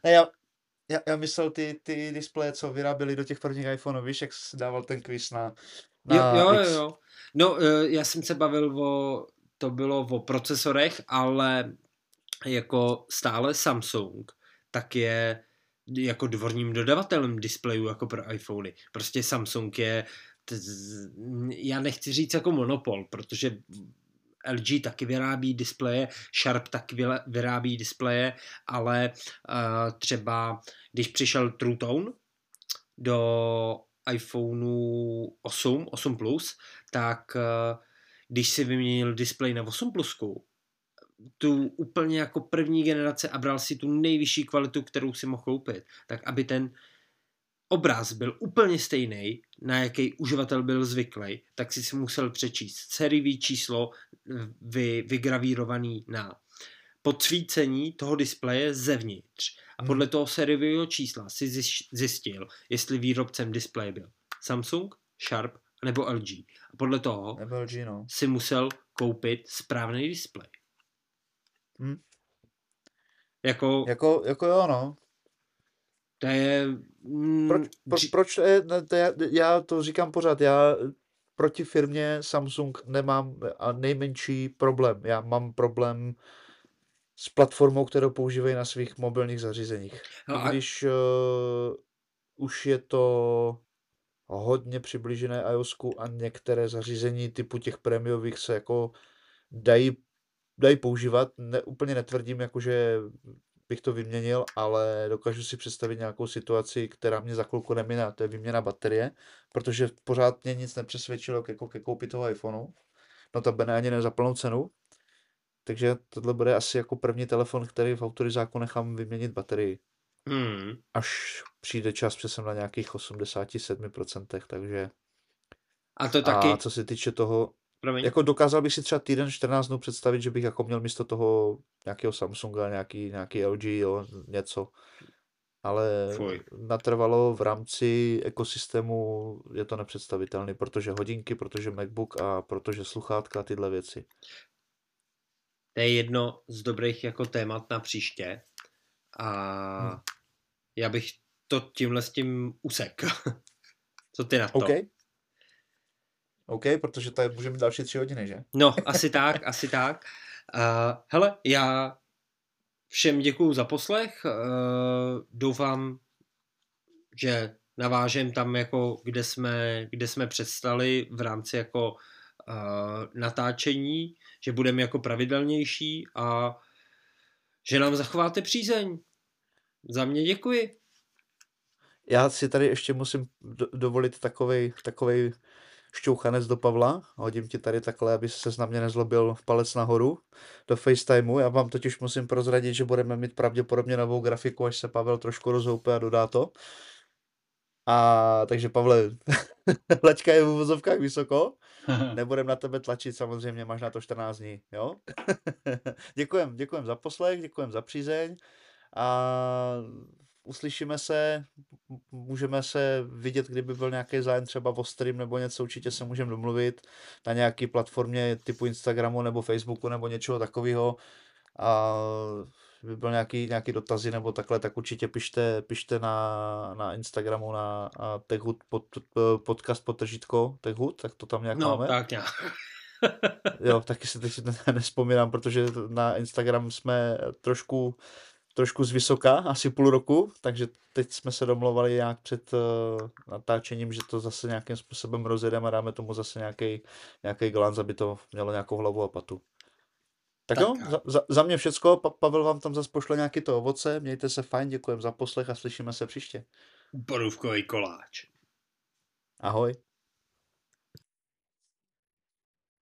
Já myslel ty displeje, co vyráběli do těch prvních iPhoneů, víš, jak dával ten quiz na X. Jo. No, já jsem se bavil o procesorech, ale jako stále Samsung, tak je... jako dvorním dodavatelem displejů jako pro iPhony. Prostě Samsung je, já nechci říct jako monopol, protože LG taky vyrábí displeje, Sharp taky vyrábí displeje, ale třeba když přišel True Tone do iPhoneu 8 Plus, tak když si vyměnil displej na 8 Plusku, tu úplně jako první generace a bral si tu nejvyšší kvalitu, kterou si mohl koupit, tak aby ten obraz byl úplně stejný, na jaký uživatel byl zvyklý, tak si musel přečíst sériové číslo vygravírovaný na podsvícení toho displeje zevnitř. A podle toho sériového čísla si zjistil, jestli výrobcem displeje byl Samsung, Sharp nebo LG. A podle toho si musel koupit správný displej. Jako jo, no. To je... Proč já to říkám pořád, já proti firmě Samsung nemám nejmenší problém. Já mám problém s platformou, kterou používají na svých mobilních zařízeních. Když už je to hodně přiblížené iOSku a některé zařízení typu těch prémiových se jako dají používat. Úplně netvrdím, jakože bych to vyměnil, ale dokážu si představit nějakou situaci, která mě za chvilku nemine, to je výměna baterie, protože pořád mě nic nepřesvědčilo ke koupi toho iPhoneu. Notabene ani ne za plnou cenu. Takže tohle bude asi jako první telefon, který v autorizáku nechám vyměnit baterii. Až přijde čas, protože jsem na nějakých 87%, takže... A co se týče toho... Jako dokázal bych si třeba týden 14 dnů představit, že bych jako měl místo toho nějakého Samsunga, nějaký LG, jo, něco. Ale natrvalo v rámci ekosystému je to nepředstavitelné, protože hodinky, protože MacBook a protože sluchátka, tyhle věci. To je jedno z dobrých jako témat na příště a já bych to tímhle s tím usek. Co ty na to? OK, protože tady můžeme další 3 hodiny, že? No, asi tak, asi tak. Hele, já všem děkuju za poslech. Doufám, že navážem tam, jako, kde jsme přestali v rámci jako natáčení, že budeme jako pravidelnější a že nám zachováte přízeň. Za mě děkuji. Já si tady ještě musím dovolit takovej šťouchanec do Pavla, hodím ti tady takhle, aby ses na mě nezlobil, palec nahoru do FaceTimeu. Já vám totiž musím prozradit, že budeme mít pravděpodobně novou grafiku, až se Pavel trošku rozhoupe a dodá to. A takže Pavle, laťka je v uvozovkách vysoko, nebudem na tebe tlačit, samozřejmě máš na to 14 dní, jo? Děkujem za poslech, děkujem za přízeň a uslyšíme se, můžeme se vidět, kdyby byl nějaký zájem třeba o stream nebo něco, určitě se můžeme domluvit na nějaký platformě typu Instagramu nebo Facebooku nebo něčeho takového a kdyby byl nějaký dotazy nebo takhle, tak určitě pište na Instagramu na TechHood podcast _ TechHood, tak to tam nějak máme. No tak nějak. Jo, taky si teď nespomínám, protože na Instagram jsme trošku z vysoka, asi půl roku, takže teď jsme se domlouvali nějak před natáčením, že to zase nějakým způsobem rozjedeme a dáme tomu zase nějaký glanc, aby to mělo nějakou hlavu a patu. Tak jo, za mě všecko, Pavel vám tam zase pošle nějaký to ovoce, mějte se fajn, děkujem za poslech a slyšíme se příště. Borůvkový koláč. Ahoj.